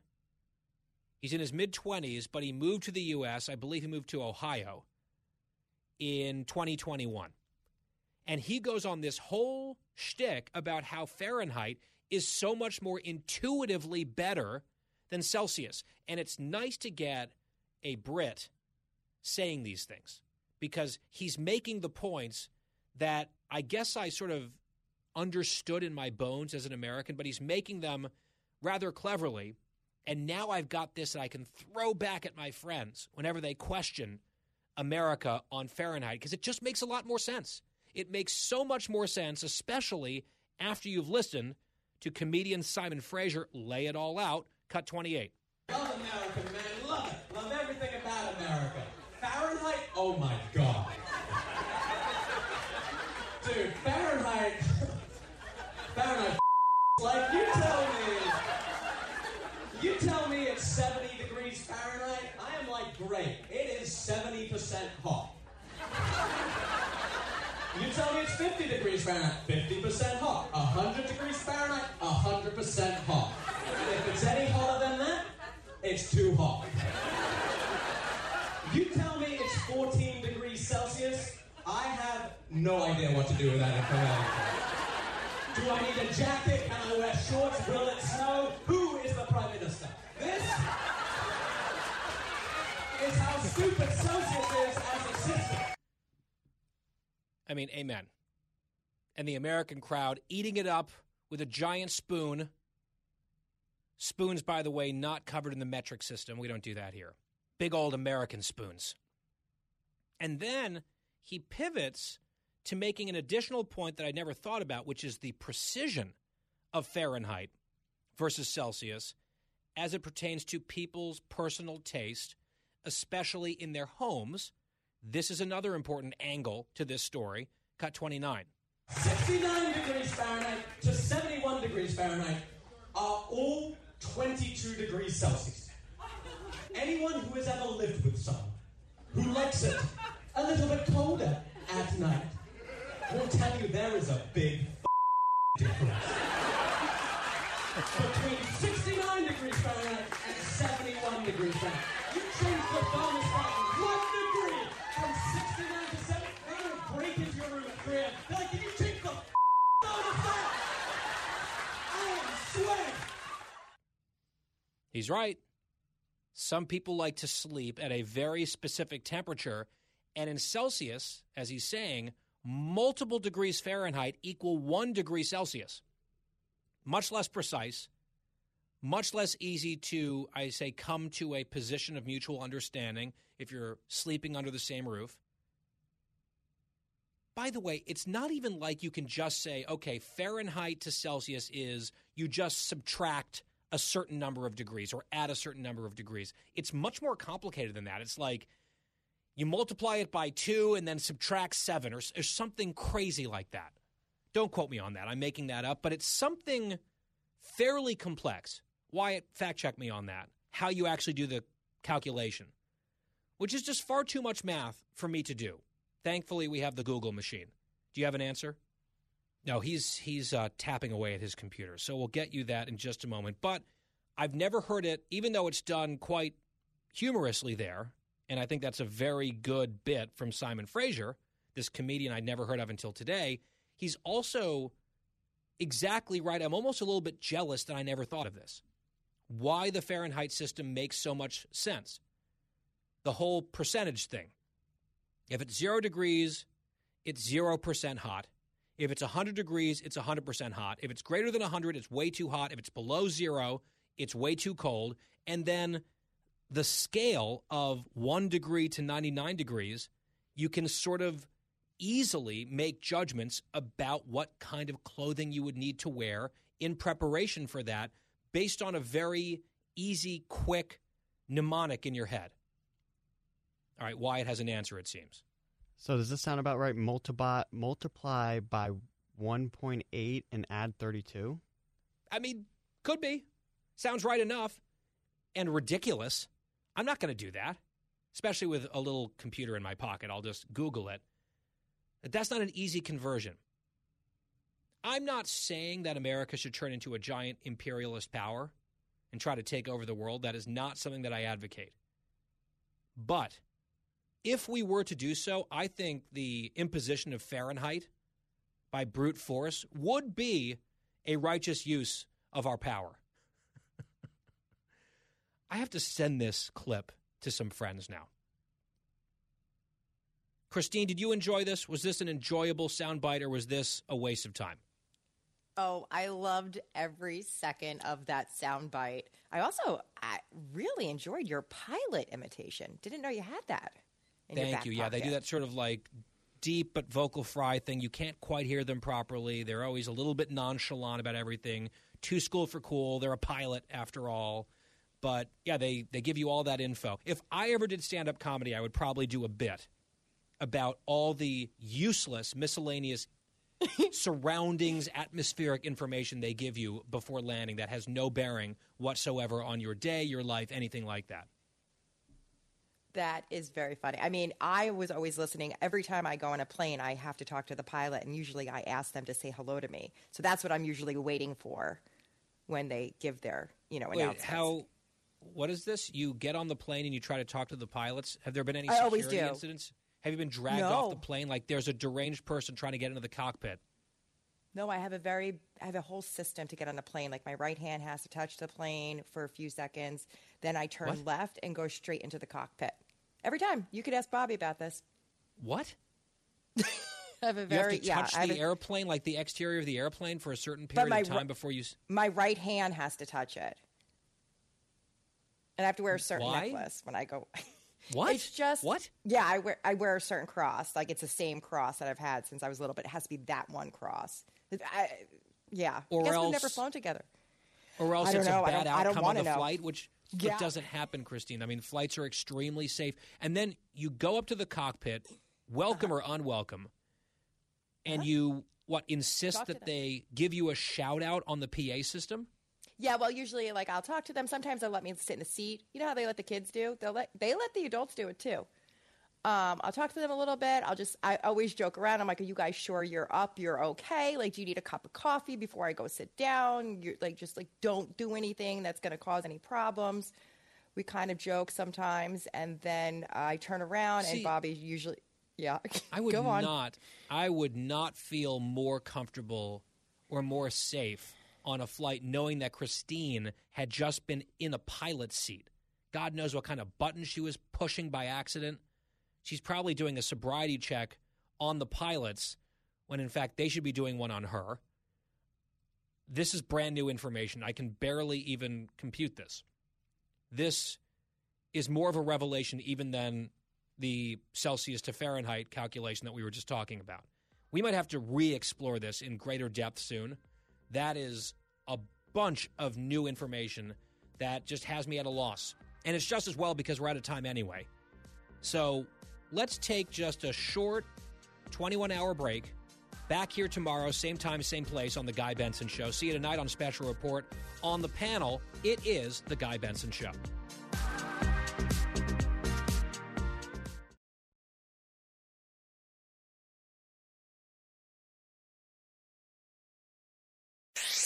He's in his mid-20s, but he moved to the U.S. I believe he moved to Ohio in 2021. And he goes on this whole shtick about how Fahrenheit is so much more intuitively better than Celsius. And it's nice to get a Brit saying these things because he's making the points that I guess I sort of understood in my bones as an American, but he's making them rather cleverly. And now I've got this that I can throw back at my friends whenever they question America on Fahrenheit, because it just makes a lot more sense. It makes so much more sense, especially after you've listened to comedian Simon Fraser lay it all out. Cut 28. Love America, man. Love everything about America. Fahrenheit, oh my God. Dude, Fahrenheit. Fahrenheit, like, you tell me it's 70 degrees Fahrenheit, I am like, great, it is 70% hot. You tell me it's 50 degrees Fahrenheit, 50% hot. 100 degrees Fahrenheit, 100% hot. If it's any hotter than that, it's too hot. You tell me it's 14 degrees Celsius, I have no idea what to do with that information. Do I need a jacket? Can I wear shorts? Will it snow? Who is the Prime Minister? This is how stupid socialism is as a system. I mean, amen. And the American crowd eating it up with a giant spoon. Spoons, by the way, not covered in the metric system. We don't do that here. Big old American spoons. And then he pivots to making an additional point that I never thought about, which is the precision of Fahrenheit versus Celsius as it pertains to people's personal taste, especially in their homes. This is another important angle to this story. Cut 29. 69 degrees Fahrenheit to 71 degrees Fahrenheit are all 22 degrees Celsius. Anyone who has ever lived with someone who likes it a little bit colder at night will tell you there is a big difference between 69 degrees Fahrenheit and 71 degrees Fahrenheit. You change the thermostat by 1 degree from 69 to 70, they're going to break into your room at 3 a.m. They're like, can you change the thermostat? I am sweating. He's right. Some people like to sleep at a very specific temperature, and in Celsius, as he's saying, multiple degrees Fahrenheit equal 1 degree Celsius. Much less precise, much less easy to, I say, come to a position of mutual understanding if you're sleeping under the same roof. By the way, it's not even like you can just say, okay, Fahrenheit to Celsius is you just subtract a certain number of degrees or add a certain number of degrees. It's much more complicated than that. It's like you multiply it by 2 and then subtract 7 or something crazy like that. Don't quote me on that. I'm making that up. But it's something fairly complex. Wyatt, fact-check me on that, how you actually do the calculation, which is just far too much math for me to do. Thankfully, we have the Google machine. Do you have an answer? No, he's tapping away at his computer. So we'll get you that in just a moment. But I've never heard it, even though it's done quite humorously there, and I think that's a very good bit from Simon Fraser, this comedian I'd never heard of until today. He's also exactly right. I'm almost a little bit jealous that I never thought of this. Why the Fahrenheit system makes so much sense. The whole percentage thing. If it's 0 degrees, it's 0% hot. If it's 100 degrees, it's 100% hot. If it's greater than 100, it's way too hot. If it's below 0, it's way too cold. And then the scale of 1 degree to 99 degrees, you can sort of easily make judgments about what kind of clothing you would need to wear in preparation for that based on a very easy, quick mnemonic in your head. All right, Wyatt has an answer, it seems. So does this sound about right? Multiply by 1.8 and add 32? I mean, could be. Sounds right enough and ridiculous. I'm not going to do that, especially with a little computer in my pocket. I'll just Google it. That's not an easy conversion. I'm not saying that America should turn into a giant imperialist power and try to take over the world. That is not something that I advocate. But if we were to do so, I think the imposition of Fahrenheit by brute force would be a righteous use of our power. I have to send this clip to some friends now. Christine, did you enjoy this? Was this an enjoyable soundbite or was this a waste of time? Oh, I loved every second of that soundbite. I really enjoyed your pilot imitation. Didn't know you had that in your back pocket. Thank you. Yeah, they do that sort of like deep but vocal fry thing. You can't quite hear them properly. They're always a little bit nonchalant about everything. Too school for cool. They're a pilot after all. But yeah, they give you all that info. If I ever did stand-up comedy, I would probably do a bit about all the useless, miscellaneous surroundings, atmospheric information they give you before landing that has no bearing whatsoever on your day, your life, anything like that. That is very funny. I mean, I was always listening. Every time I go on a plane, I have to talk to the pilot, and usually I ask them to say hello to me. So that's what I'm usually waiting for when they give their, announcements. What is this? You get on the plane and you try to talk to the pilots? Have there been any security incidents? Have you been dragged off the plane? Like there's a deranged person trying to get into the cockpit. No, I have a whole system to get on the plane. Like my right hand has to touch the plane for a few seconds. Then I turn left and go straight into the cockpit. Every time. You could ask Bobby about this. What? I have a very, you have to touch the airplane, like the exterior of the airplane, for a certain period of time before you... My right hand has to touch it. And I have to wear a certain necklace when I go... What? It's just... What? Yeah, I wear a certain cross. Like, it's the same cross that I've had since I was little, but it has to be that one cross. Or I guess we've never flown together. Or else it's a bad outcome on the flight, which... Yeah. It doesn't happen, Christine. I mean, flights are extremely safe. And then you go up to the cockpit, welcome or unwelcome, and you, insist talk that they give you a shout-out on the PA system? Yeah, well, usually, like, I'll talk to them. Sometimes they'll let me sit in the seat. You know how they let the kids do? They let the adults do it, too. I'll talk to them a little bit. I always joke around. I'm like, are you guys sure you're up? You're okay? Like, do you need a cup of coffee before I go sit down? You're like, just like, don't do anything that's going to cause any problems. We kind of joke sometimes. And then I turn around and Bobby usually, I would not feel more comfortable or more safe on a flight knowing that Christine had just been in a pilot's seat. God knows what kind of button she was pushing by accident. She's probably doing a sobriety check on the pilots when, in fact, they should be doing one on her. This is brand new information. I can barely even compute this. This is more of a revelation even than the Celsius to Fahrenheit calculation that we were just talking about. We might have to re-explore this in greater depth soon. That is a bunch of new information that just has me at a loss. And it's just as well because we're out of time anyway. So... let's take just a short 21-hour break. Back here tomorrow, same time, same place on The Guy Benson Show. See you tonight on Special Report. On the panel, it is The Guy Benson Show.